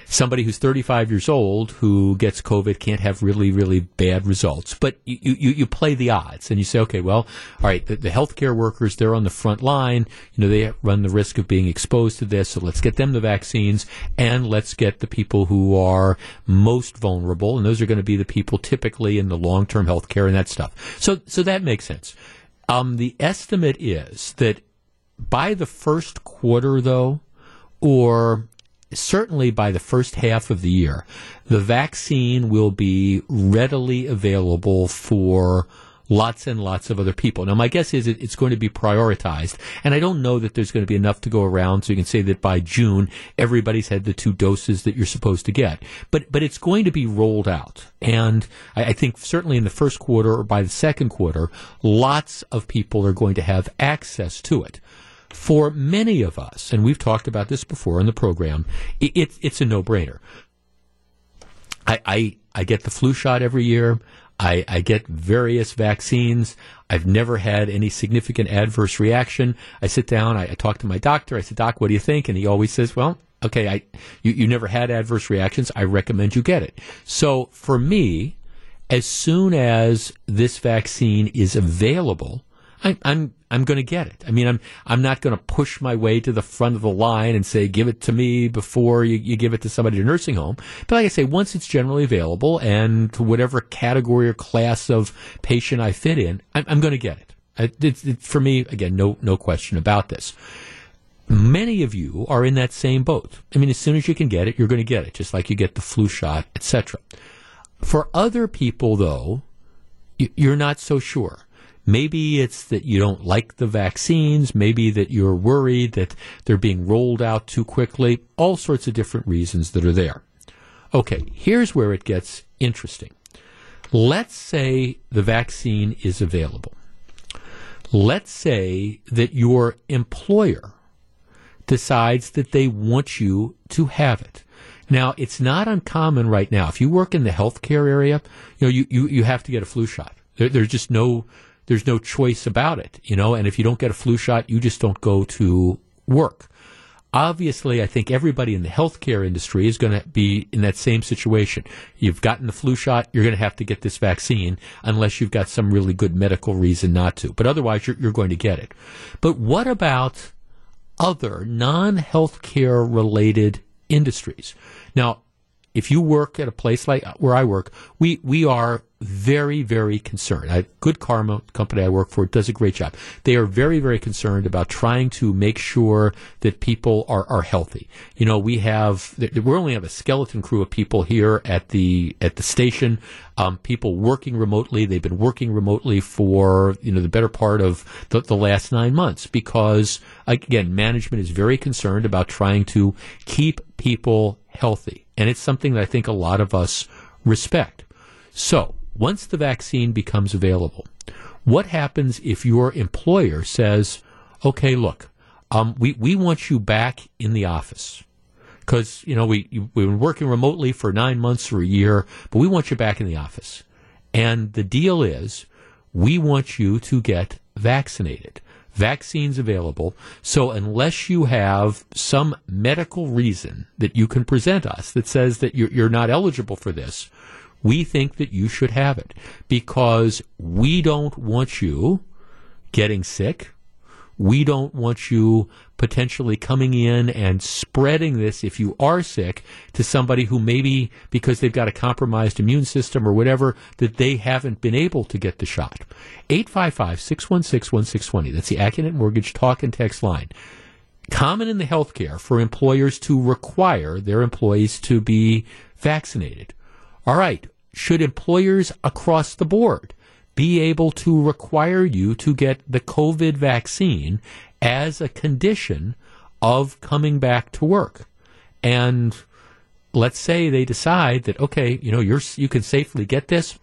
somebody who's 35 years old who gets COVID can't have really, really bad results. But you play the odds and you say, okay, well, all right, the healthcare workers, they're on the front line. They run the risk of being exposed to this. So let's get them the vaccines and let's get the people who are most vulnerable. And those are going to be the people typically in the long-term healthcare and that stuff. So that makes sense. The estimate is that by the first quarter, though, or certainly by the first half of the year, the vaccine will be readily available for lots and lots of other people. Now, my guess is it's going to be prioritized, and I don't know that there's going to be enough to go around, so you can say that by June, everybody's had the two doses that you're supposed to get. But it's going to be rolled out, and I think certainly in the first quarter or by the second quarter, lots of people are going to have access to it. For many of us, and we've talked about this before on the program, it's a no-brainer. I get the flu shot every year. I get various vaccines. I've never had any significant adverse reaction. I sit down. I talk to my doctor. I say, Doc, what do you think? And he always says, well, okay, you never had adverse reactions. I recommend you get it. So for me, as soon as this vaccine is available, I'm going to get it. I mean, I'm not going to push my way to the front of the line and say, give it to me before you give it to somebody in a nursing home. But like I say, once it's generally available and to whatever category or class of patient I fit in, I'm going to get it. For me, again, no question about this. Many of you are in that same boat. I mean, as soon as you can get it, you're going to get it, just like you get the flu shot, etc. For other people, though, you're not so sure. Maybe it's that you don't like the vaccines. Maybe that you're worried that they're being rolled out too quickly. All sorts of different reasons that are there. Okay, here's where it gets interesting. Let's say the vaccine is available. Let's say that your employer decides that they want you to have it. Now, it's not uncommon right now. If you work in the healthcare area, you have to get a flu shot. There's just no... There's no choice about it, and if you don't get a flu shot, you just don't go to work. Obviously, I think everybody in the healthcare industry is going to be in that same situation. You've gotten the flu shot, you're going to have to get this vaccine unless you've got some really good medical reason not to. But otherwise, you're going to get it. But what about other non-healthcare related industries? Now, if you work at a place like where I work, we are very, very concerned. A Good Karma company I work for does a great job. They are very, very concerned about trying to make sure that people are healthy. We only have a skeleton crew of people here at the station. People working remotely. They've been working remotely for the better part of the last 9 months because, again, management is very concerned about trying to keep people healthy. And it's something that I think a lot of us respect. So once the vaccine becomes available, what happens if your employer says, okay, look, we want you back in the office because, we've been working remotely for 9 months or a year, but we want you back in the office. And the deal is we want you to get vaccinated. Vaccines available. So unless you have some medical reason that you can present us that says that you're not eligible for this, we think that you should have it because we don't want you getting sick. We don't want you potentially coming in and spreading this, if you are sick, to somebody who maybe because they've got a compromised immune system or whatever, that they haven't been able to get the shot. 855-616-1620. That's the AccuNet Mortgage talk and text line. common in the healthcare for employers to require their employees to be vaccinated. All right, should employers across the board be able to require you to get the COVID vaccine as a condition of coming back to work? And let's say they decide that, okay, you know, you can safely get this.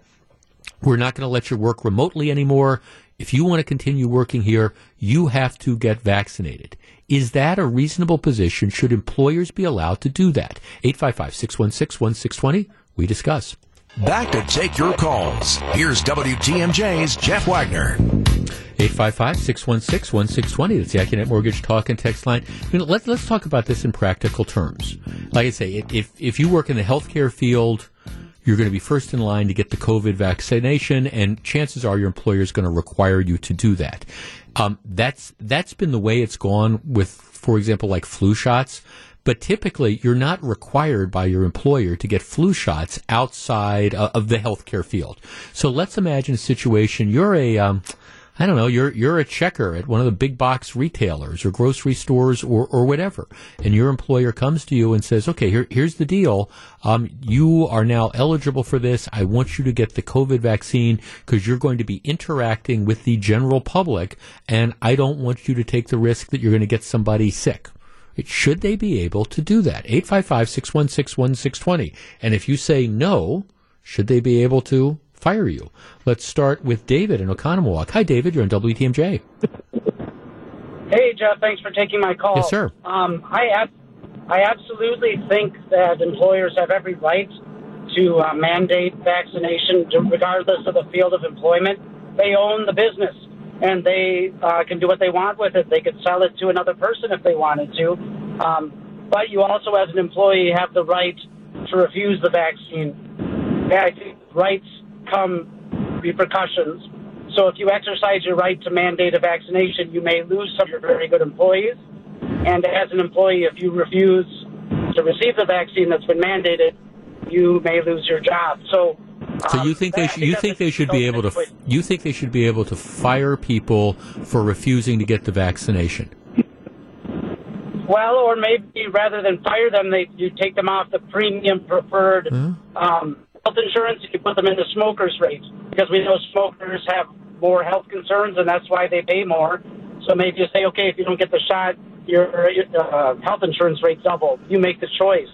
We're not going to let you work remotely anymore. If you want to continue working here, you have to get vaccinated. Is that a reasonable position? Should employers be allowed to do that? 855-616-1620. We discuss. Back to take your calls. Here's WTMJ's Jeff Wagner. 855-616-1620. That's the AccuNet Mortgage Talk and Text Line. I mean, let's talk about this in practical terms. Like I say, if you work in the healthcare field, you're going to be first in line to get the COVID vaccination, and chances are your employer is going to require you to do that. That's been the way it's gone with, for example, like flu shots. But typically, you're not required by your employer to get flu shots outside of the healthcare field. So let's imagine a situation. You're a, I don't know, you're a checker at one of the big box retailers or grocery stores or whatever, and your employer comes to you and says, okay, here's the deal. You are now eligible for this. I want you to get the COVID vaccine because you're going to be interacting with the general public, and I don't want you to take the risk that you're going to get somebody sick. Should they be able to do that? 855-616-1620. And if you say no, should they be able to fire you? Let's start with David in Oconomowoc. Hi, David. You're on WTMJ. Hey, Jeff. Thanks for taking my call. Yes, sir. I absolutely think that employers have every right to mandate vaccination regardless of the field of employment. They own the business, and they can do what they want with it. They could sell it to another person if they wanted to. But you also, as an employee, have the right to refuse the vaccine. Rights come repercussions. So if you exercise your right to mandate a vaccination, you may lose some of your very good employees. And as an employee, if you refuse to receive the vaccine that's been mandated, you may lose your job. So you think you think they should be able to fire people for refusing to get the vaccination? Well, or maybe rather than fire them, you take them off the premium preferred health insurance. You put them into smokers' rates, because we know smokers have more health concerns, and that's why they pay more. So maybe you say, okay, if you don't get the shot, your health insurance rate doubled. You make the choice.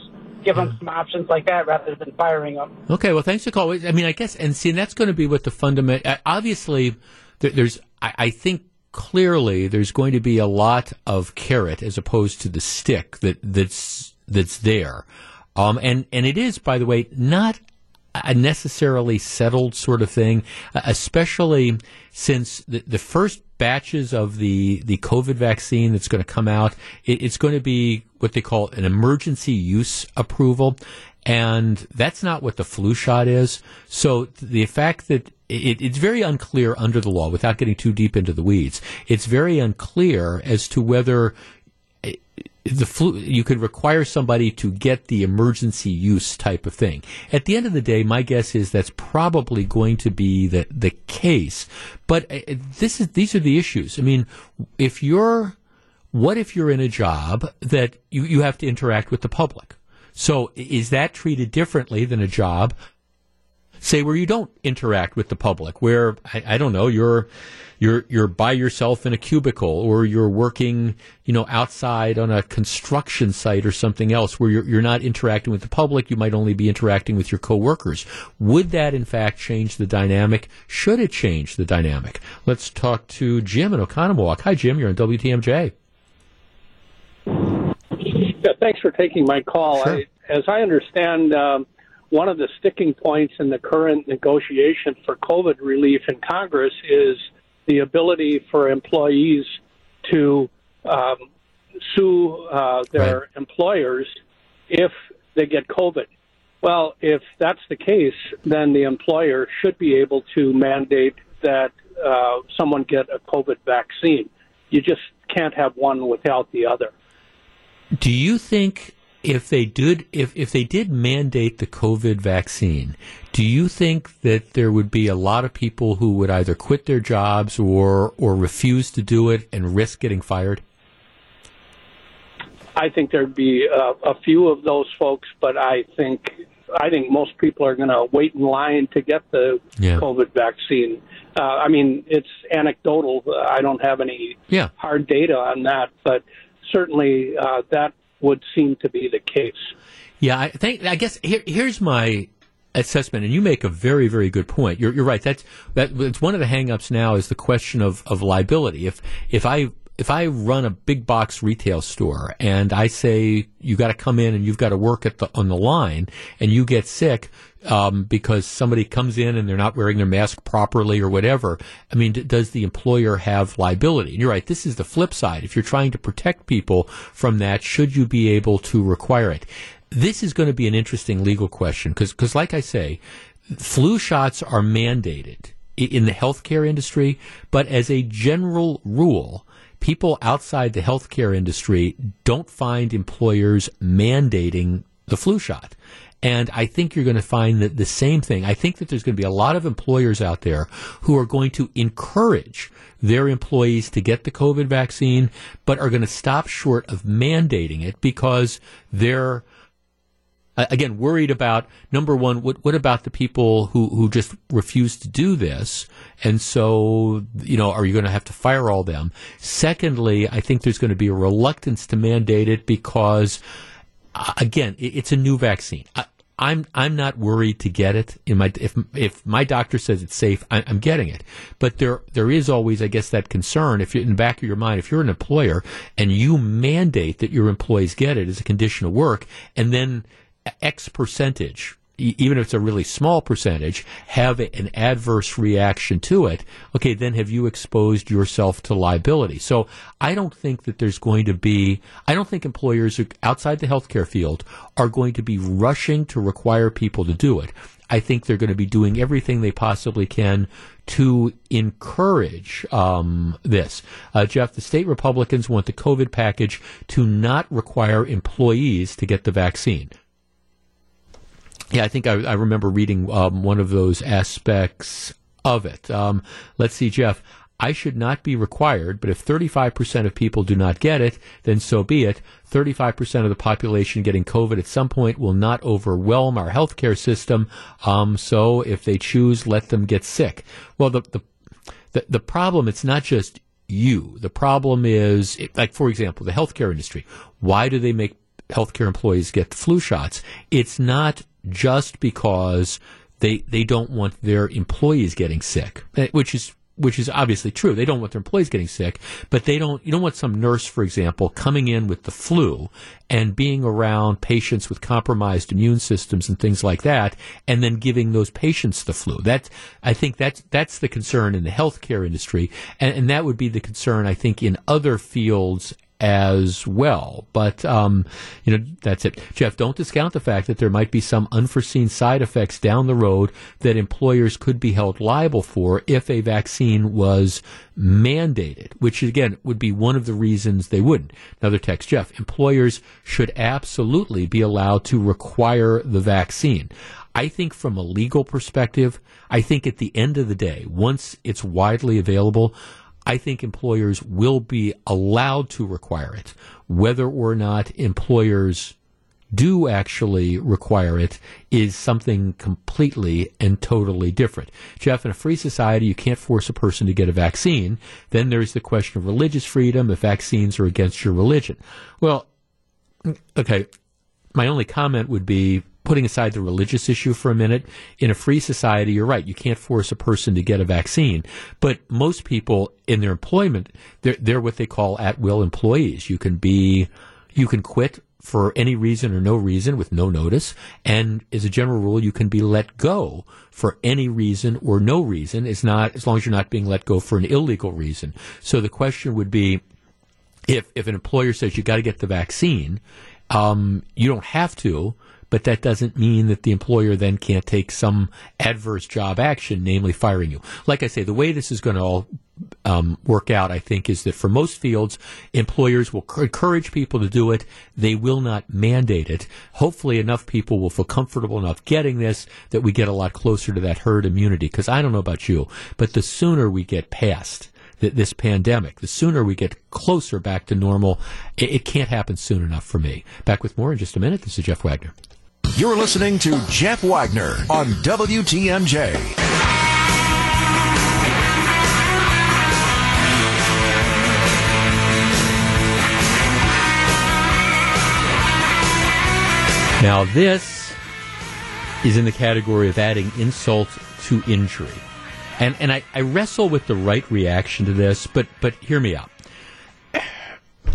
Give them some options like that rather than firing them. Okay, well, thanks for calling. I mean, I guess, and that's going to be what the fundamental. Obviously, I think clearly there's going to be a lot of carrot as opposed to the stick that's there, and it is, by the way, not a necessarily settled sort of thing, especially since the first batches of the COVID vaccine that's going to come out, it's going to be what they call an emergency use approval, and that's not what the flu shot is. So the fact that it's very unclear under the law, without getting too deep into the weeds, it's very unclear as to whether the flu, you could require somebody to get the emergency use type of thing. At the end of the day, my guess is that's probably going to be the case. But these are the issues. I mean, what if you're in a job that you have to interact with the public? So is that treated differently than a job, say, where you don't interact with the public, where, I don't know, you're by yourself in a cubicle, or you're working, you know, outside on a construction site or something else where you're not interacting with the public. You might only be interacting with your coworkers. Would that, in fact, change the dynamic? Should it change the dynamic? Let's talk to Jim in Oconomowoc. Hi, Jim. You're on WTMJ. Yeah, thanks for taking my call. Sure. As I understand, one of the sticking points in the current negotiation for COVID relief in Congress is the ability for employees to sue their right. employers if they get COVID. Well, if that's the case, then the employer should be able to mandate that someone get a COVID vaccine. You just can't have one without the other. Do you think, If they did mandate the COVID vaccine, do you think that there would be a lot of people who would either quit their jobs or refuse to do it and risk getting fired? I think there'd be a few of those folks, but I think most people are going to wait in line to get the COVID vaccine. I mean, it's anecdotal. I don't have any hard data on that, but certainly that would seem to be the case. Yeah, I guess here's my assessment, and you make a very, very good point. You're right. That's one of the hang-ups now is the question of liability. If I run a big box retail store and I say you got to come in and you've got to work on the line and you get sick because somebody comes in and they're not wearing their mask properly or whatever, I mean, does the employer have liability? And you're right, this is the flip side. If you're trying to protect people from that, should you be able to require it? This is going to be an interesting legal question because like I say, flu shots are mandated in the healthcare industry, but as a general rule, people outside the healthcare industry don't find employers mandating the flu shot. And I think you're going to find that the same thing. I think that there's going to be a lot of employers out there who are going to encourage their employees to get the COVID vaccine, but are going to stop short of mandating it because they're, again, worried about, number one, what about the people who just refuse to do this? And so, you know, are you going to have to fire all them? Secondly, I think there's going to be a reluctance to mandate it because, again, it's a new vaccine. I'm not worried to get it. If my doctor says it's safe, I'm getting it. But there is always, I guess, that concern if you're in the back of your mind, if you're an employer and you mandate that your employees get it as a condition of work, and then X percentage, even if it's a really small percentage, have an adverse reaction to it, okay, then have you exposed yourself to liability? So I don't think that there's going to be, I don't think employers outside the healthcare field are going to be rushing to require people to do it. I think they're going to be doing everything they possibly can to encourage this. Jeff, the state Republicans want the COVID package to not require employees to get the vaccine. Yeah, I think I remember reading one of those aspects of it. Let's see, Jeff. I should not be required, but if 35% of people do not get it, then so be it. 35% of the population getting COVID at some point will not overwhelm our healthcare system. So if they choose, let them get sick. Well, the problem, it's not just you. The problem is, like, for example, the healthcare industry. Why do they make healthcare employees get flu shots? It's not just because they don't want their employees getting sick, which is obviously true. They don't want their employees getting sick, but you don't want some nurse, for example, coming in with the flu and being around patients with compromised immune systems and things like that, and then giving those patients the flu. I think that's the concern in the healthcare industry, and that would be the concern, I think, in other fields as well. But, that's it. Jeff, don't discount the fact that there might be some unforeseen side effects down the road that employers could be held liable for if a vaccine was mandated, which, again, would be one of the reasons they wouldn't. Another text, Jeff, employers should absolutely be allowed to require the vaccine. I think from a legal perspective, I think at the end of the day, once it's widely available, I think employers will be allowed to require it. Whether or not employers do actually require it is something completely and totally different. Jeff, in a free society, you can't force a person to get a vaccine. Then there's the question of religious freedom if vaccines are against your religion. Well, okay, my only comment would be, putting aside the religious issue for a minute, in a free society, you're right, you can't force a person to get a vaccine. But most people in their employment, they're what they call at-will employees. You can quit for any reason or no reason with no notice. And as a general rule, you can be let go for any reason or no reason, as long as you're not being let go for an illegal reason. So the question would be, if an employer says you got to get the vaccine, you don't have to, but that doesn't mean that the employer then can't take some adverse job action, namely firing you. Like I say, the way this is going to all work out, I think, is that for most fields, employers will encourage people to do it. They will not mandate it. Hopefully enough people will feel comfortable enough getting this that we get a lot closer to that herd immunity. Because I don't know about you, but the sooner we get past this pandemic. The sooner we get closer back to normal, it can't happen soon enough for me. Back with more in just a minute. This is Jeff Wagner. You're listening to Jeff Wagner on WTMJ. Now, this is in the category of adding insult to injury. And I wrestle with the right reaction to this, but hear me out.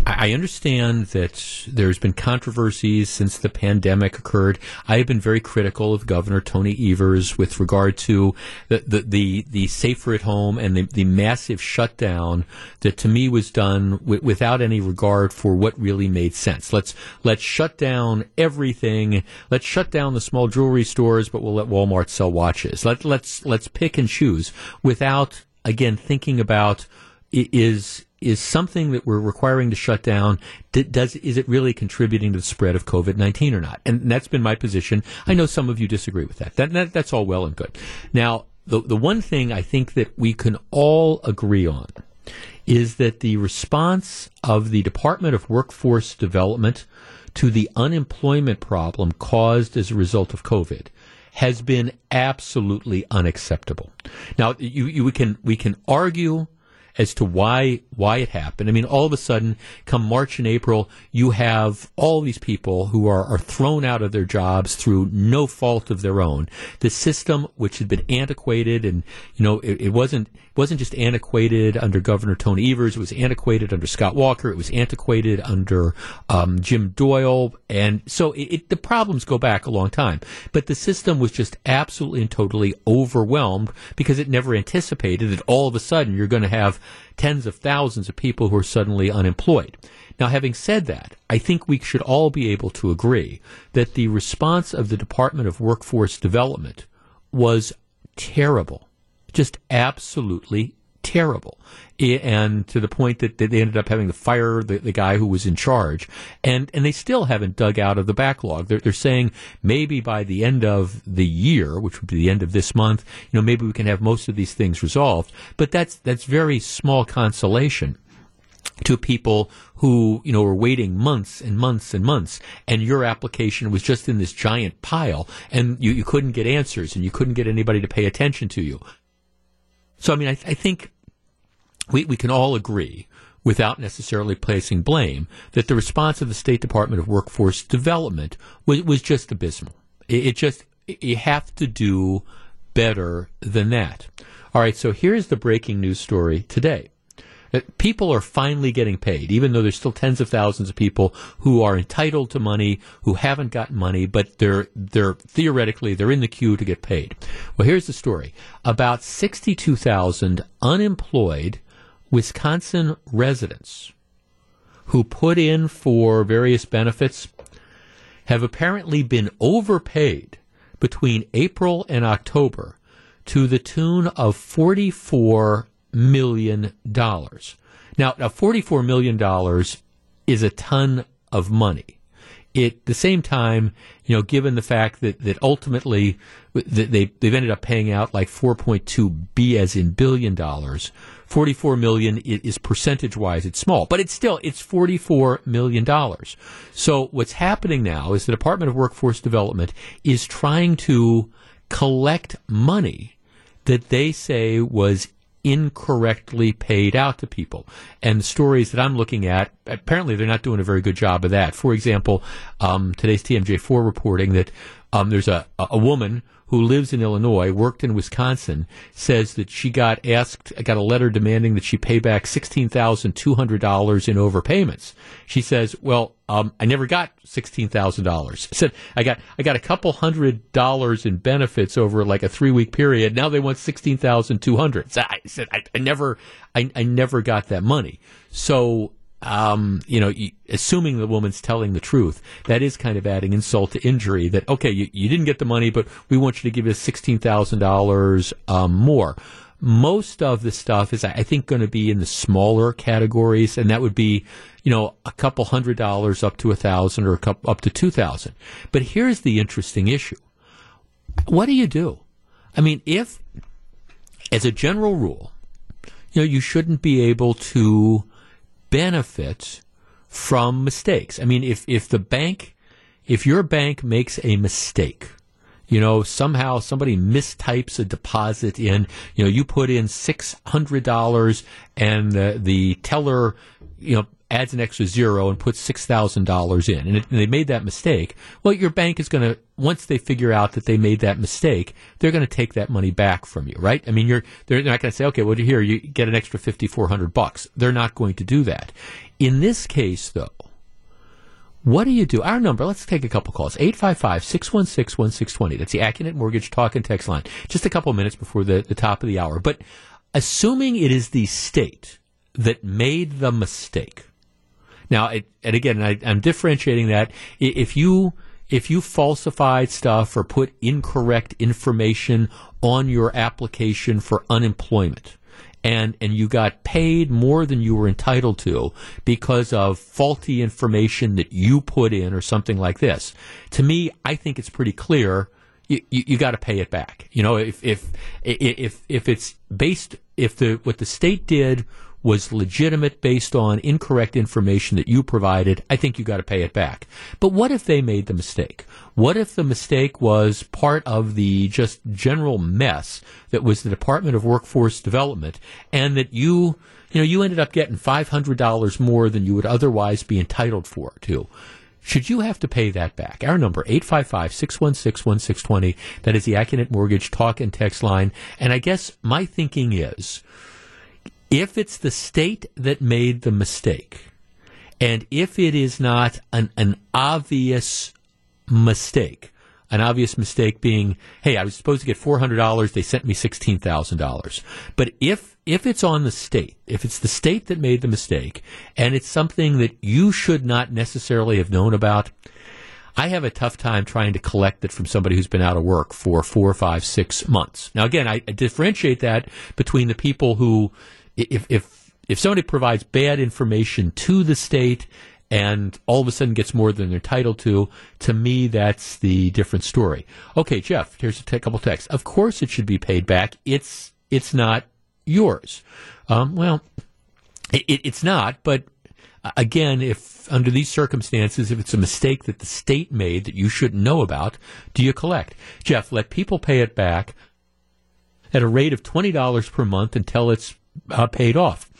I understand that there's been controversies since the pandemic occurred. I have been very critical of Governor Tony Evers with regard to the safer at home and the massive shutdown that to me was done without any regard for what really made sense. Let's shut down everything. Let's shut down the small jewelry stores, but we'll let Walmart sell watches. Let's pick and choose without, again, thinking about is something that we're requiring to shut down, is it really contributing to the spread of COVID-19 or not? And that's been my position. I know some of you disagree with that. That's all well and good. Now, the one thing I think that we can all agree on is that the response of the Department of Workforce Development to the unemployment problem caused as a result of COVID has been absolutely unacceptable. Now, we can argue as to why it happened. I mean, all of a sudden, come March and April, you have all these people who are thrown out of their jobs through no fault of their own. The system, which had been antiquated, and you know, it wasn't just antiquated under Governor Tony Evers. It was antiquated under Scott Walker. It was antiquated under Jim Doyle. And so the problems go back a long time. But the system was just absolutely and totally overwhelmed because it never anticipated that all of a sudden you're going to have tens of thousands of people who are suddenly unemployed. Now, having said that, I think we should all be able to agree that the response of the Department of Workforce Development was terrible. Just absolutely terrible. And to the point that they ended up having to fire the guy who was in charge. And they still haven't dug out of the backlog. They're saying maybe by the end of the year, which would be the end of this month, you know, maybe we can have most of these things resolved. But that's very small consolation to people who, you know, were waiting months and months and months, and your application was just in this giant pile, and you couldn't get answers, and you couldn't get anybody to pay attention to you. So, I mean, I think we can all agree, without necessarily placing blame, that the response of the State Department of Workforce Development was just abysmal. You have to do better than that. All right, so here's the breaking news story today. People are finally getting paid, even though there's still tens of thousands of people who are entitled to money, who haven't gotten money, but they're theoretically they're in the queue to get paid. Well, here's the story. About 62,000 unemployed Wisconsin residents who put in for various benefits have apparently been overpaid between April and October to the tune of $44 million. Now $44 million is a ton of money. At the same time, you know, given the fact that ultimately they've ended up paying out like 4.2 B as in $1 billion, $44 million is percentage-wise it's small, but it's $44 million. So what's happening now is the Department of Workforce Development is trying to collect money that they say was incorrectly paid out to people. And the stories that I'm looking at, apparently they're not doing a very good job of that. For example, today's TMJ4 reporting that there's a woman who lives in Illinois, worked in Wisconsin, says that she got a letter demanding that she pay back $16,200 in overpayments. She says, well, I never got $16,000. Said I got a couple $100s in benefits over like a 3-week period. Now they want $16,200. I said I never got that money. So you know, assuming the woman's telling the truth, that is kind of adding insult to injury that, okay, you didn't get the money, but we want you to give us $16,000 more. Most of the stuff is, I think, going to be in the smaller categories, and that would be, you know, a couple $100 up to $1,000 or up to $2,000. But here's the interesting issue. What do you do? I mean, if, as a general rule, you know, you shouldn't be able to benefit from mistakes. I mean, if your bank makes a mistake, you know, somehow somebody mistypes a deposit in, you know, you put in $600 and the teller, you know, adds an extra zero and puts $6,000 in, and they made that mistake, well, your bank is going to, once they figure out that they made that mistake, they're going to take that money back from you, right? I mean, they're not going to say, okay, well, here, you get an extra $5,400. They're not going to do that. In this case, though, what do you do? Our number, let's take a couple calls, 855-616-1620. That's the AccuNet Mortgage Talk and Text line. Just a couple minutes before the top of the hour. But assuming it is the state that made the mistake, now, and again, I'm differentiating that. If you falsified stuff or put incorrect information on your application for unemployment, and you got paid more than you were entitled to because of faulty information that you put in or something like this, to me, I think it's pretty clear you got to pay it back. You know, if it's based, what the state did was legitimate based on incorrect information that you provided, I think you got to pay it back. But what if they made the mistake? What if the mistake was part of the just general mess that was the Department of Workforce Development, and that you ended up getting $500 more than you would otherwise be entitled to? Should you have to pay that back? Our number, 855-616-1620. That is the AccuNet Mortgage Talk and Text line. And I guess my thinking is, if it's the state that made the mistake, and if it is not an obvious mistake, an obvious mistake being, hey, I was supposed to get $400, they sent me $16,000. But if it's on the state, if it's the state that made the mistake, and it's something that you should not necessarily have known about, I have a tough time trying to collect it from somebody who's been out of work for 4, 5, 6 months. Now, again, I differentiate that between the people who, if somebody provides bad information to the state and all of a sudden gets more than they're entitled to me, that's the different story. Okay, Jeff, here's a couple texts. Of course it should be paid back. It's not yours. It's not, but again, if under these circumstances, if it's a mistake that the state made that you shouldn't know about, do you collect? Jeff, let people pay it back at a rate of $20 per month until it's paid off.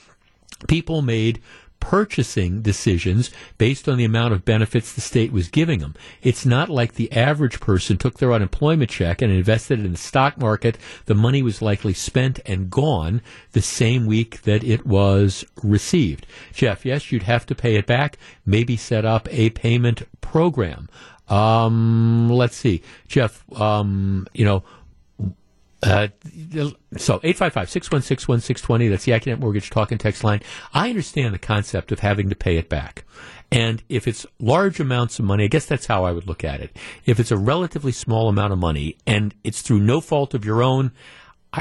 People made purchasing decisions based on the amount of benefits the state was giving them. It's not like the average person took their unemployment check and invested it in the stock market. The money was likely spent and gone the same week that it was received. Jeff, yes, you'd have to pay it back. Maybe set up a payment program. Let's see. Jeff, so 855-616-1620, that's the AccuNet Mortgage Talk and Text line. I understand the concept of having to pay it back. And if it's large amounts of money, I guess that's how I would look at it. If it's a relatively small amount of money and it's through no fault of your own,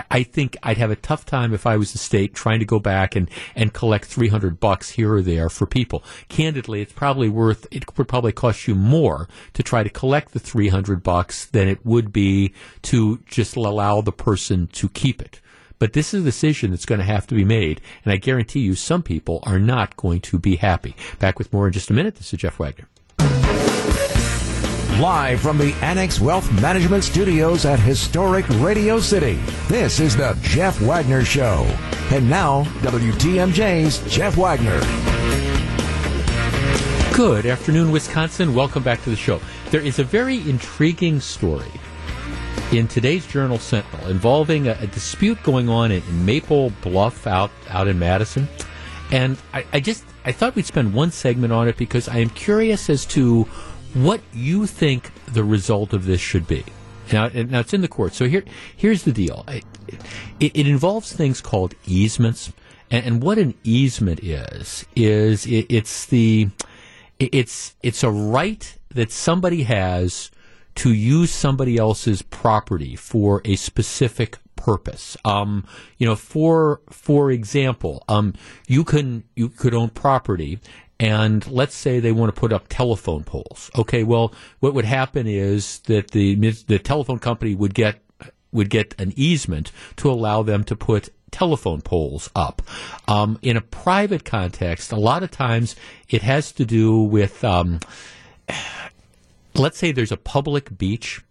I think I'd have a tough time if I was the state trying to go back and collect $300 here or there for people. Candidly, it would probably cost you more to try to collect the $300 than it would be to just allow the person to keep it. But this is a decision that's going to have to be made, and I guarantee you some people are not going to be happy. Back with more in just a minute. This is Jeff Wagner. Live from the Annex Wealth Management Studios at historic Radio City, this is the Jeff Wagner Show. And now, WTMJ's Jeff Wagner. Good afternoon, Wisconsin. Welcome back to the show. There is a very intriguing story in today's Journal Sentinel involving a dispute going on in Maple Bluff out in Madison. And I thought we'd spend one segment on it because I am curious as to what you think the result of this should be. Now it's in the court. So here's the deal. It involves things called easements, and what an easement is it's a right that somebody has to use somebody else's property for a specific purpose. For example, you could own property. And let's say they want to put up telephone poles. Okay, well, what would happen is that the telephone company would get an easement to allow them to put telephone poles up. In a private context, a lot of times it has to do with, let's say there's a public beach,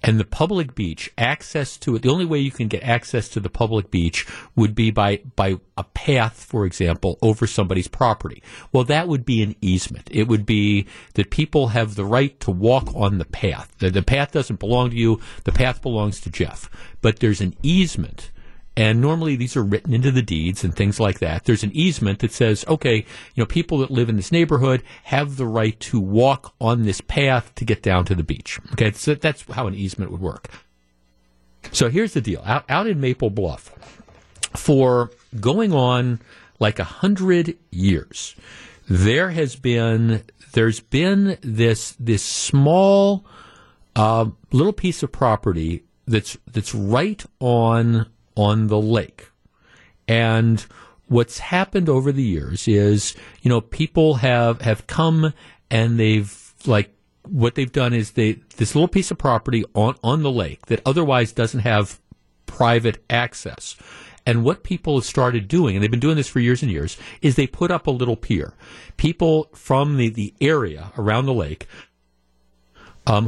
and the public beach, access to it, the only way you can get access to the public beach would be by a path, for example, over somebody's property. Well, that would be an easement. It would be that people have the right to walk on the path. The path doesn't belong to you. The path belongs to Jeff. But there's an easement. And normally these are written into the deeds and things like that. There's an easement that says, okay, people that live in this neighborhood have the right to walk on this path to get down to the beach. Okay, so that's how an easement would work. So here's the deal. Out in Maple Bluff, for going on like 100 years, there's been this small little piece of property that's right on the lake. And what's happened over the years is, people have come and this little piece of property on the lake that otherwise doesn't have private access. And what people have started doing, and they've been doing this for years and years, is they put up a little pier. People from the area around the lake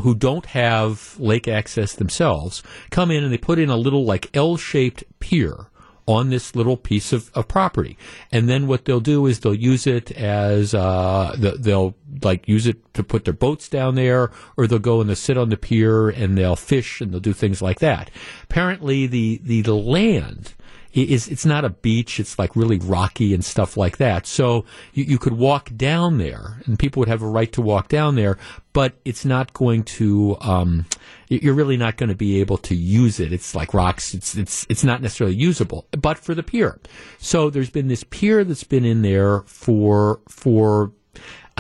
who don't have lake access themselves, come in and they put in a little like L-shaped pier on this little piece of property. And then what they'll do is they'll use it as, they'll like use it to put their boats down there, or they'll go and they'll sit on the pier and they'll fish and they'll do things like that. Apparently the land it's not a beach. It's like really rocky and stuff like that. So you could walk down there, and people would have a right to walk down there, but it's not going to, you're really not going to be able to use it. It's like rocks. It's not necessarily usable, but for the pier. So there's been this pier that's been in there for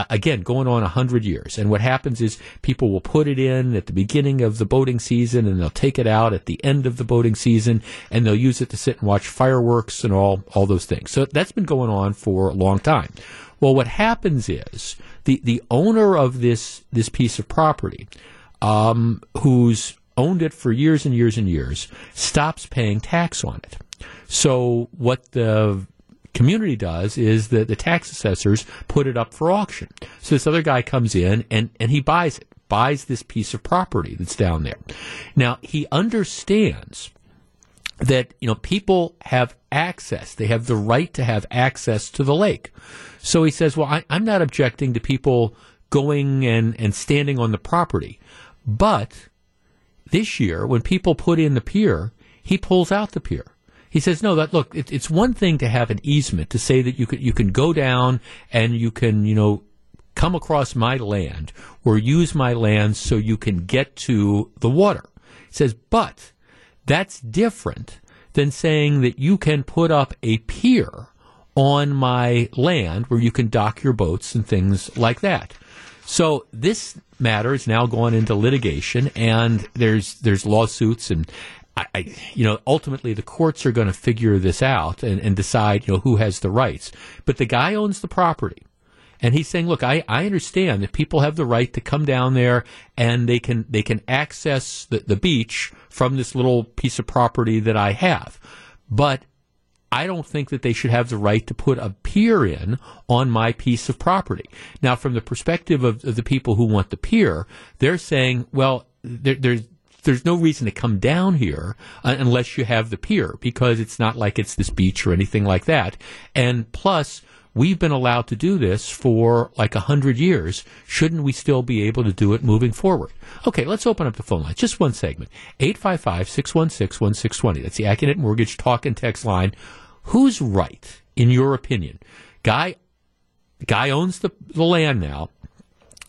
again, going on 100 years. And what happens is people will put it in at the beginning of the boating season, and they'll take it out at the end of the boating season, and they'll use it to sit and watch fireworks and all those things. So that's been going on for a long time. Well, what happens is the owner of this piece of property, who's owned it for years and years and years, stops paying tax on it. So what the community does is that the tax assessors put it up for auction. So this other guy comes in and he buys this piece of property that's down there. Now, he understands that, people have access. They have the right to have access to the lake. So he says, well, I'm not objecting to people going and standing on the property. But this year, when people put in the pier, he pulls out the pier. He says, no, it's one thing to have an easement, to say that you can go down and you can, come across my land or use my land so you can get to the water. He says, but that's different than saying that you can put up a pier on my land where you can dock your boats and things like that. So this matter is now gone into litigation, and there's lawsuits, and ultimately the courts are going to figure this out and decide, who has the rights. But the guy owns the property, and he's saying, look, I understand that people have the right to come down there and they can access the beach from this little piece of property that I have. But I don't think that they should have the right to put a pier in on my piece of property. Now, from the perspective of the people who want the pier, they're saying, well, there's no reason to come down here unless you have the pier, because it's not like it's this beach or anything like that. And plus, we've been allowed to do this for like 100 years. Shouldn't we still be able to do it moving forward? Okay, let's open up the phone line. Just one segment. 855-616-1620. That's the AccuNet Mortgage talk and text line. Who's right, in your opinion? Guy owns the land now.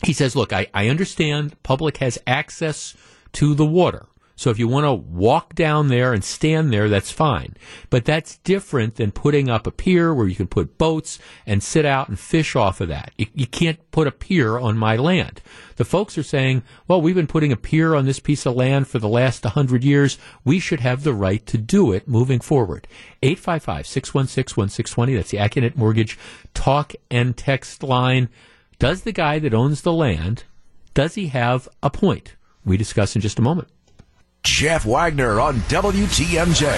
He says, look, I understand public has access to the water. So if you want to walk down there and stand there, that's fine. But that's different than putting up a pier where you can put boats and sit out and fish off of that. You can't put a pier on my land. The folks are saying, well, we've been putting a pier on this piece of land for the last 100 years. We should have the right to do it moving forward. 855-616-1620. That's the AccuNet Mortgage talk and text line. Does the guy that owns the land, does he have a point? We discuss in just a moment. Jeff Wagner on WTMJ.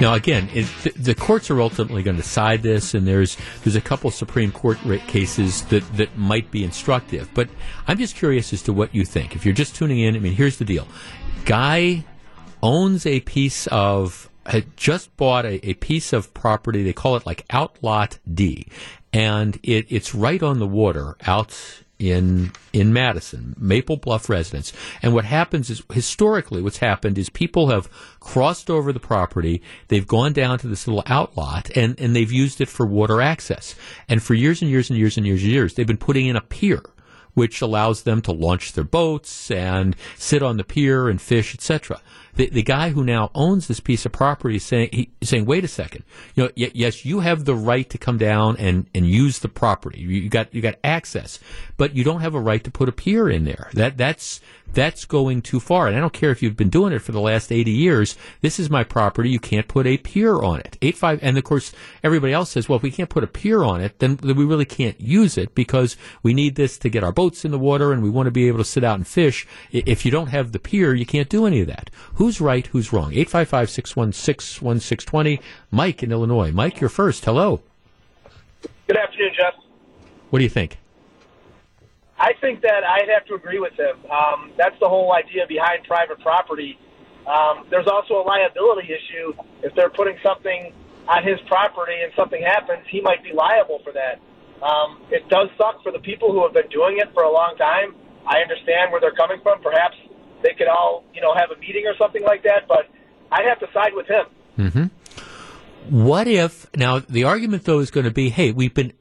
Now, again, the courts are ultimately going to decide this, and there's a couple Supreme Court cases that might be instructive. But I'm just curious as to what you think. If you're just tuning in, I mean, here's the deal. Guy owns a piece of, had just bought a piece of property. They call it like Outlot D. And it's right on the water out in Madison, Maple Bluff residence. And what happens is, historically, what's happened is people have crossed over the property, they've gone down to this little outlot, and they've used it for water access. And for years, they've been putting in a pier, which allows them to launch their boats and sit on the pier and fish, etc. The guy who now owns this piece of property is saying, wait a second, you know, yes, you have the right to come down and use the property. You got access, but you don't have a right to put a pier in there. That's going too far. And I don't care if you've been doing it for the last 80 years. This is my property. You can't put a pier on it. And of course, everybody else says, well, if we can't put a pier on it, then we really can't use it because we need this to get our boats in the water and we want to be able to sit out and fish. If you don't have the pier, you can't do any of that. Who's right? Who's wrong? 855-616-1620. Mike in Illinois. Mike, you're first. Hello. Good afternoon, Jeff. What do you think? I think that I'd have to agree with him. That's the whole idea behind private property. There's also a liability issue. If they're putting something on his property and something happens, he might be liable for that. It does suck for the people who have been doing it for a long time. I understand where they're coming from. Perhaps they could all, you know, have a meeting or something like that, but I'd have to side with him. Mm-hmm. What if, now the argument though is going to be, hey, we've been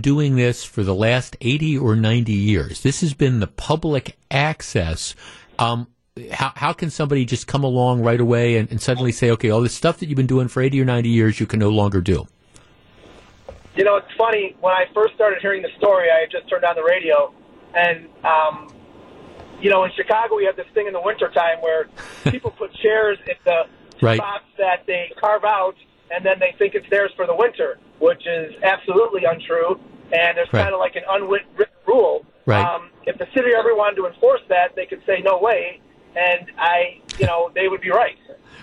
doing this for the last 80 or 90 years. This has been the public access. How can somebody just come along right away and suddenly say, okay, all this stuff that you've been doing for 80 or 90 years, you can no longer do? You know, it's funny. When I first started hearing the story, I had just turned on the radio. And, you know, in Chicago, we have this thing in the wintertime where people put chairs at the spots that they carve out, and then they think it's theirs for the winter, which is absolutely untrue, and there's kind of like an unwritten rule. Right. If the city ever wanted to enforce that, they could say no way, and they would be right.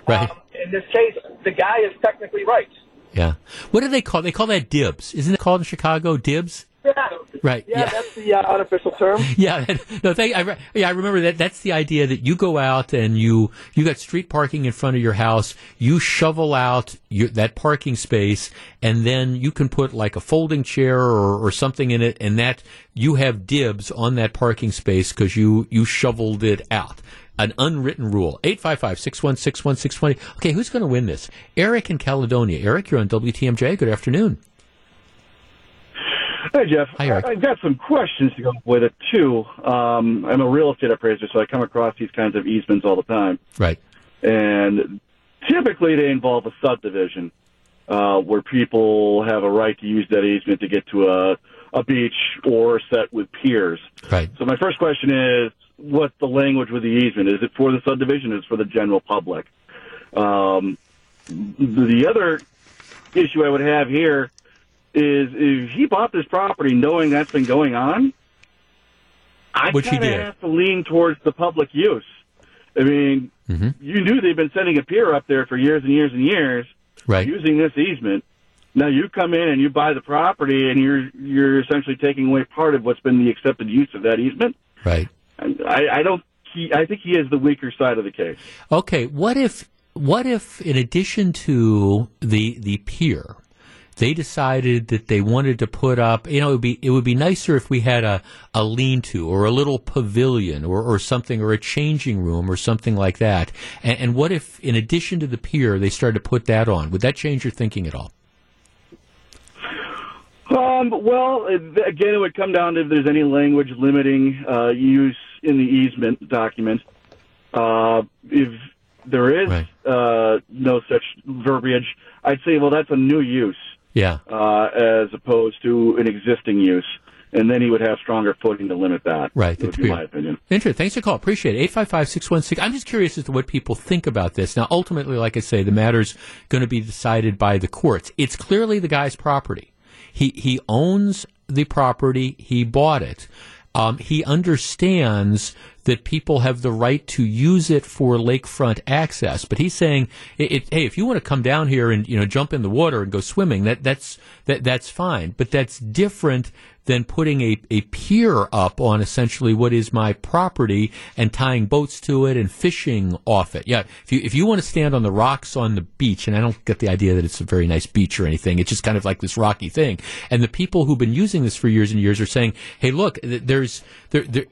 Right. In this case, the guy is technically right. Yeah. What do they call? They call that dibs. Isn't it called in Chicago dibs? Yeah. Right. Yeah, that's the unofficial term. Yeah. No, I remember that. That's the idea that you go out and you got street parking in front of your house. You shovel out that parking space, and then you can put like a folding chair or something in it, and that you have dibs on that parking space because you shoveled it out. An unwritten rule. 855-616-1620. Okay, who's going to win this? Eric in Caledonia. Eric, you're on WTMJ. Good afternoon. Hey, Jeff. Hi, Eric. I've got some questions to go with it, too. I'm a real estate appraiser, so I come across these kinds of easements all the time. Right. And typically they involve a subdivision where people have a right to use that easement to get to a beach or a set with piers. Right. So my first question is, what's the language with the easement? Is it for the subdivision? Is it for the general public? The other issue I would have here is if he bought this property knowing that's been going on, I kind of have to lean towards the public use. I mean, you knew they've been sending a pier up there for years and years and years, using this easement. Now you come in and you buy the property, and you're essentially taking away part of what's been the accepted use of that easement. Right. I think he is the weaker side of the case. Okay. What if in addition to the pier, they decided that they wanted to put up, you know, it would be nicer if we had a lean-to or a little pavilion or something, or a changing room or something like that. And what if, in addition to the pier, they started to put that on? Would that change your thinking at all? Well, again, it would come down to if there's any language limiting use in the easement document. If there is no such verbiage, I'd say, well, that's a new use. Yeah. As opposed to an existing use. And then he would have stronger footing to limit that. Right. That would be my opinion. Interesting. Thanks for the call. Appreciate it. 855-616. I'm just curious as to what people think about this. Now, ultimately, like I say, the matter's going to be decided by the courts. It's clearly the guy's property. He owns the property. He bought it. He understands that people have the right to use it for lakefront access. But he's saying, hey, if you want to come down here and, you know, jump in the water and go swimming, that's fine. But that's different than putting a pier up on essentially what is my property and tying boats to it and fishing off it. Yeah, if you want to stand on the rocks on the beach, and I don't get the idea that it's a very nice beach or anything. It's just kind of like this rocky thing. And the people who've been using this for years and years are saying, hey, look, there's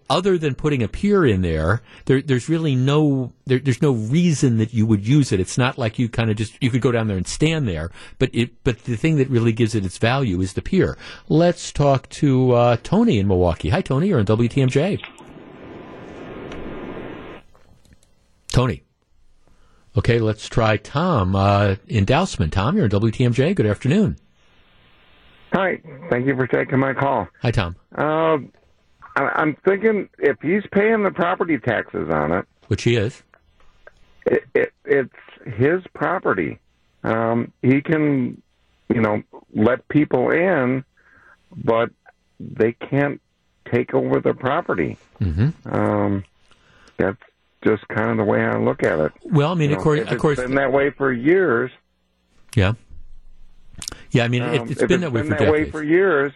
other than putting a pier in there, there's really no reason that you would use it. It's not like you kind of just, you could go down there and stand there. But the thing that really gives it its value is the pier. Let's talk to Tony in Milwaukee. Hi, Tony. You're on WTMJ. Tony. Okay, let's try Tom in Dousman. Tom, you're on WTMJ. Good afternoon. Hi. Thank you for taking my call. Hi, Tom. I'm thinking if he's paying the property taxes on it, which he is, it's his property. He can, you know, let people in, but they can't take over the property. Mm-hmm. That's just kind of the way I look at it. Well, I mean, of course, it's been that way for years. Yeah. Yeah, I mean, it's been that way for years.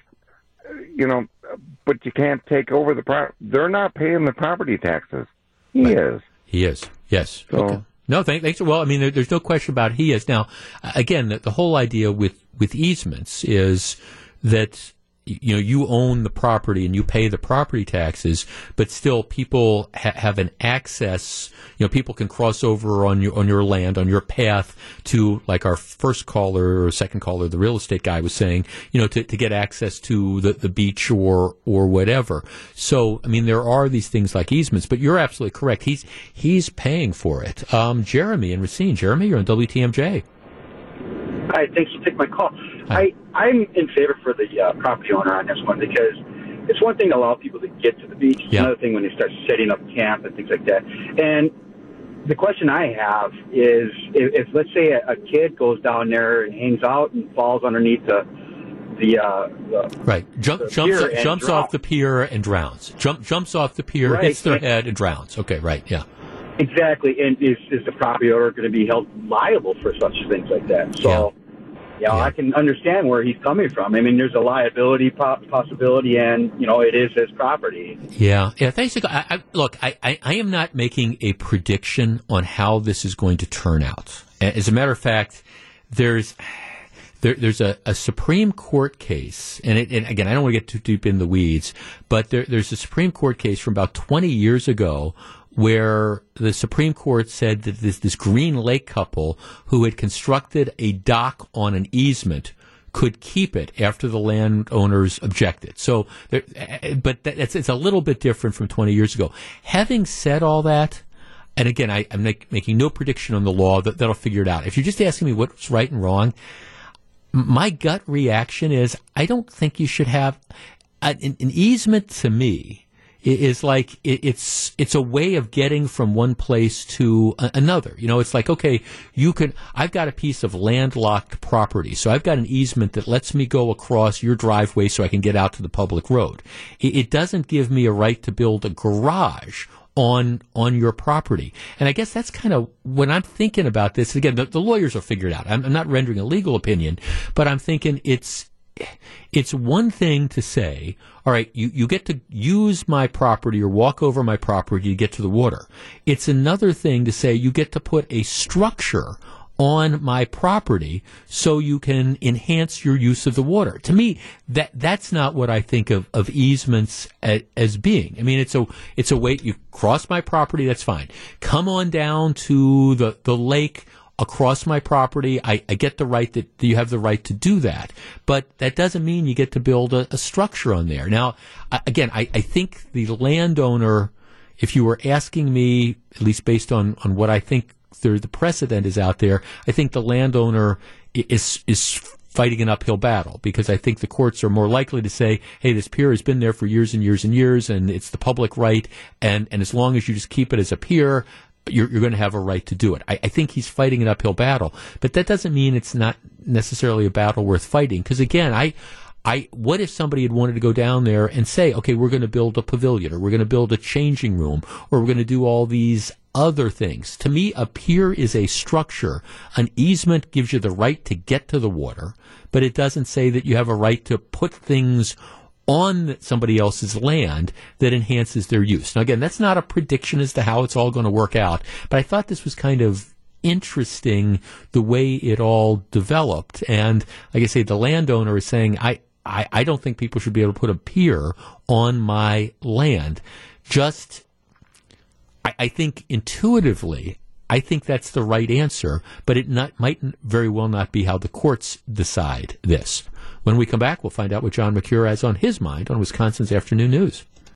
You know, but you can't take over the property. They're not paying the property taxes. He is. Yes. So, okay. No, thanks. Well, I mean, there's no question about he is. Now, again, the whole idea with easements is that, you know, you own the property and you pay the property taxes, but still people have an access. You know, people can cross over on your land, on your path to, like our first caller or second caller, the real estate guy was saying, you know, to get access to the beach or whatever. So, I mean, there are these things like easements, but you're absolutely correct. He's paying for it. Jeremy in Racine. Jeremy, you're on WTMJ. Hi, thanks for taking my call. I'm in favor for the property owner on this one, because it's one thing to allow people to get to the beach. It's another thing when they start setting up camp and things like that. And the question I have is, if let's say a kid goes down there and hangs out and falls underneath jumps off the pier and drowns. Jumps off the pier, right, hits their head and drowns. Okay, right, yeah. Exactly, and is the property owner going to be held liable for such things like that? So, I can understand where he's coming from. I mean, there's a liability possibility, and, you know, it is his property. Yeah. Thanks. Look, I am not making a prediction on how this is going to turn out. As a matter of fact, there's a Supreme Court case, and again, I don't want to get too deep in the weeds, but there's a Supreme Court case from about 20 years ago where the Supreme Court said that this Green Lake couple who had constructed a dock on an easement could keep it after the landowners objected. So, it's a little bit different from 20 years ago. Having said all that, and again, I'm making no prediction on the law, that'll figure it out. If you're just asking me what's right and wrong, my gut reaction is I don't think you should have an easement. To me, is like it's a way of getting from one place to another. You know, it's like, okay, I've got a piece of landlocked property, so I've got an easement that lets me go across your driveway so I can get out to the public road. It doesn't give me a right to build a garage on your property. And I guess that's kind of when I'm thinking about this. Again, the lawyers will figure it out. I'm not rendering a legal opinion, but I'm thinking it's one thing to say, all right, you get to use my property or walk over my property to get to the water. It's another thing to say you get to put a structure on my property so you can enhance your use of the water. To me, that's not what I think of easements as being. I mean, it's a way you cross my property, that's fine. Come on down to the lake across my property, I get the right that you have the right to do that, but that doesn't mean you get to build a structure on there. Now, again, I think the landowner, if you were asking me, at least based on what I think the precedent is out there, I think the landowner is fighting an uphill battle, because I think the courts are more likely to say, hey, this pier has been there for years and years and years, and it's the public right, and as long as you just keep it as a pier, you're going to have a right to do it. I think he's fighting an uphill battle, but that doesn't mean it's not necessarily a battle worth fighting. Because again, I What if somebody had wanted to go down there and say, okay, we're going to build a pavilion, or we're going to build a changing room, or we're going to do all these other things. To me, a pier is a structure. An easement gives you the right to get to the water, but it doesn't say that you have a right to put things on somebody else's land that enhances their use. Now, again, that's not a prediction as to how it's all going to work out, but I thought this was kind of interesting the way it all developed. And like I say, the landowner is saying, I don't think people should be able to put a pier on my land. I think intuitively, I think that's the right answer, but it might very well not be how the courts decide this. When we come back, we'll find out what John McCure has on his mind on Wisconsin's Afternoon News.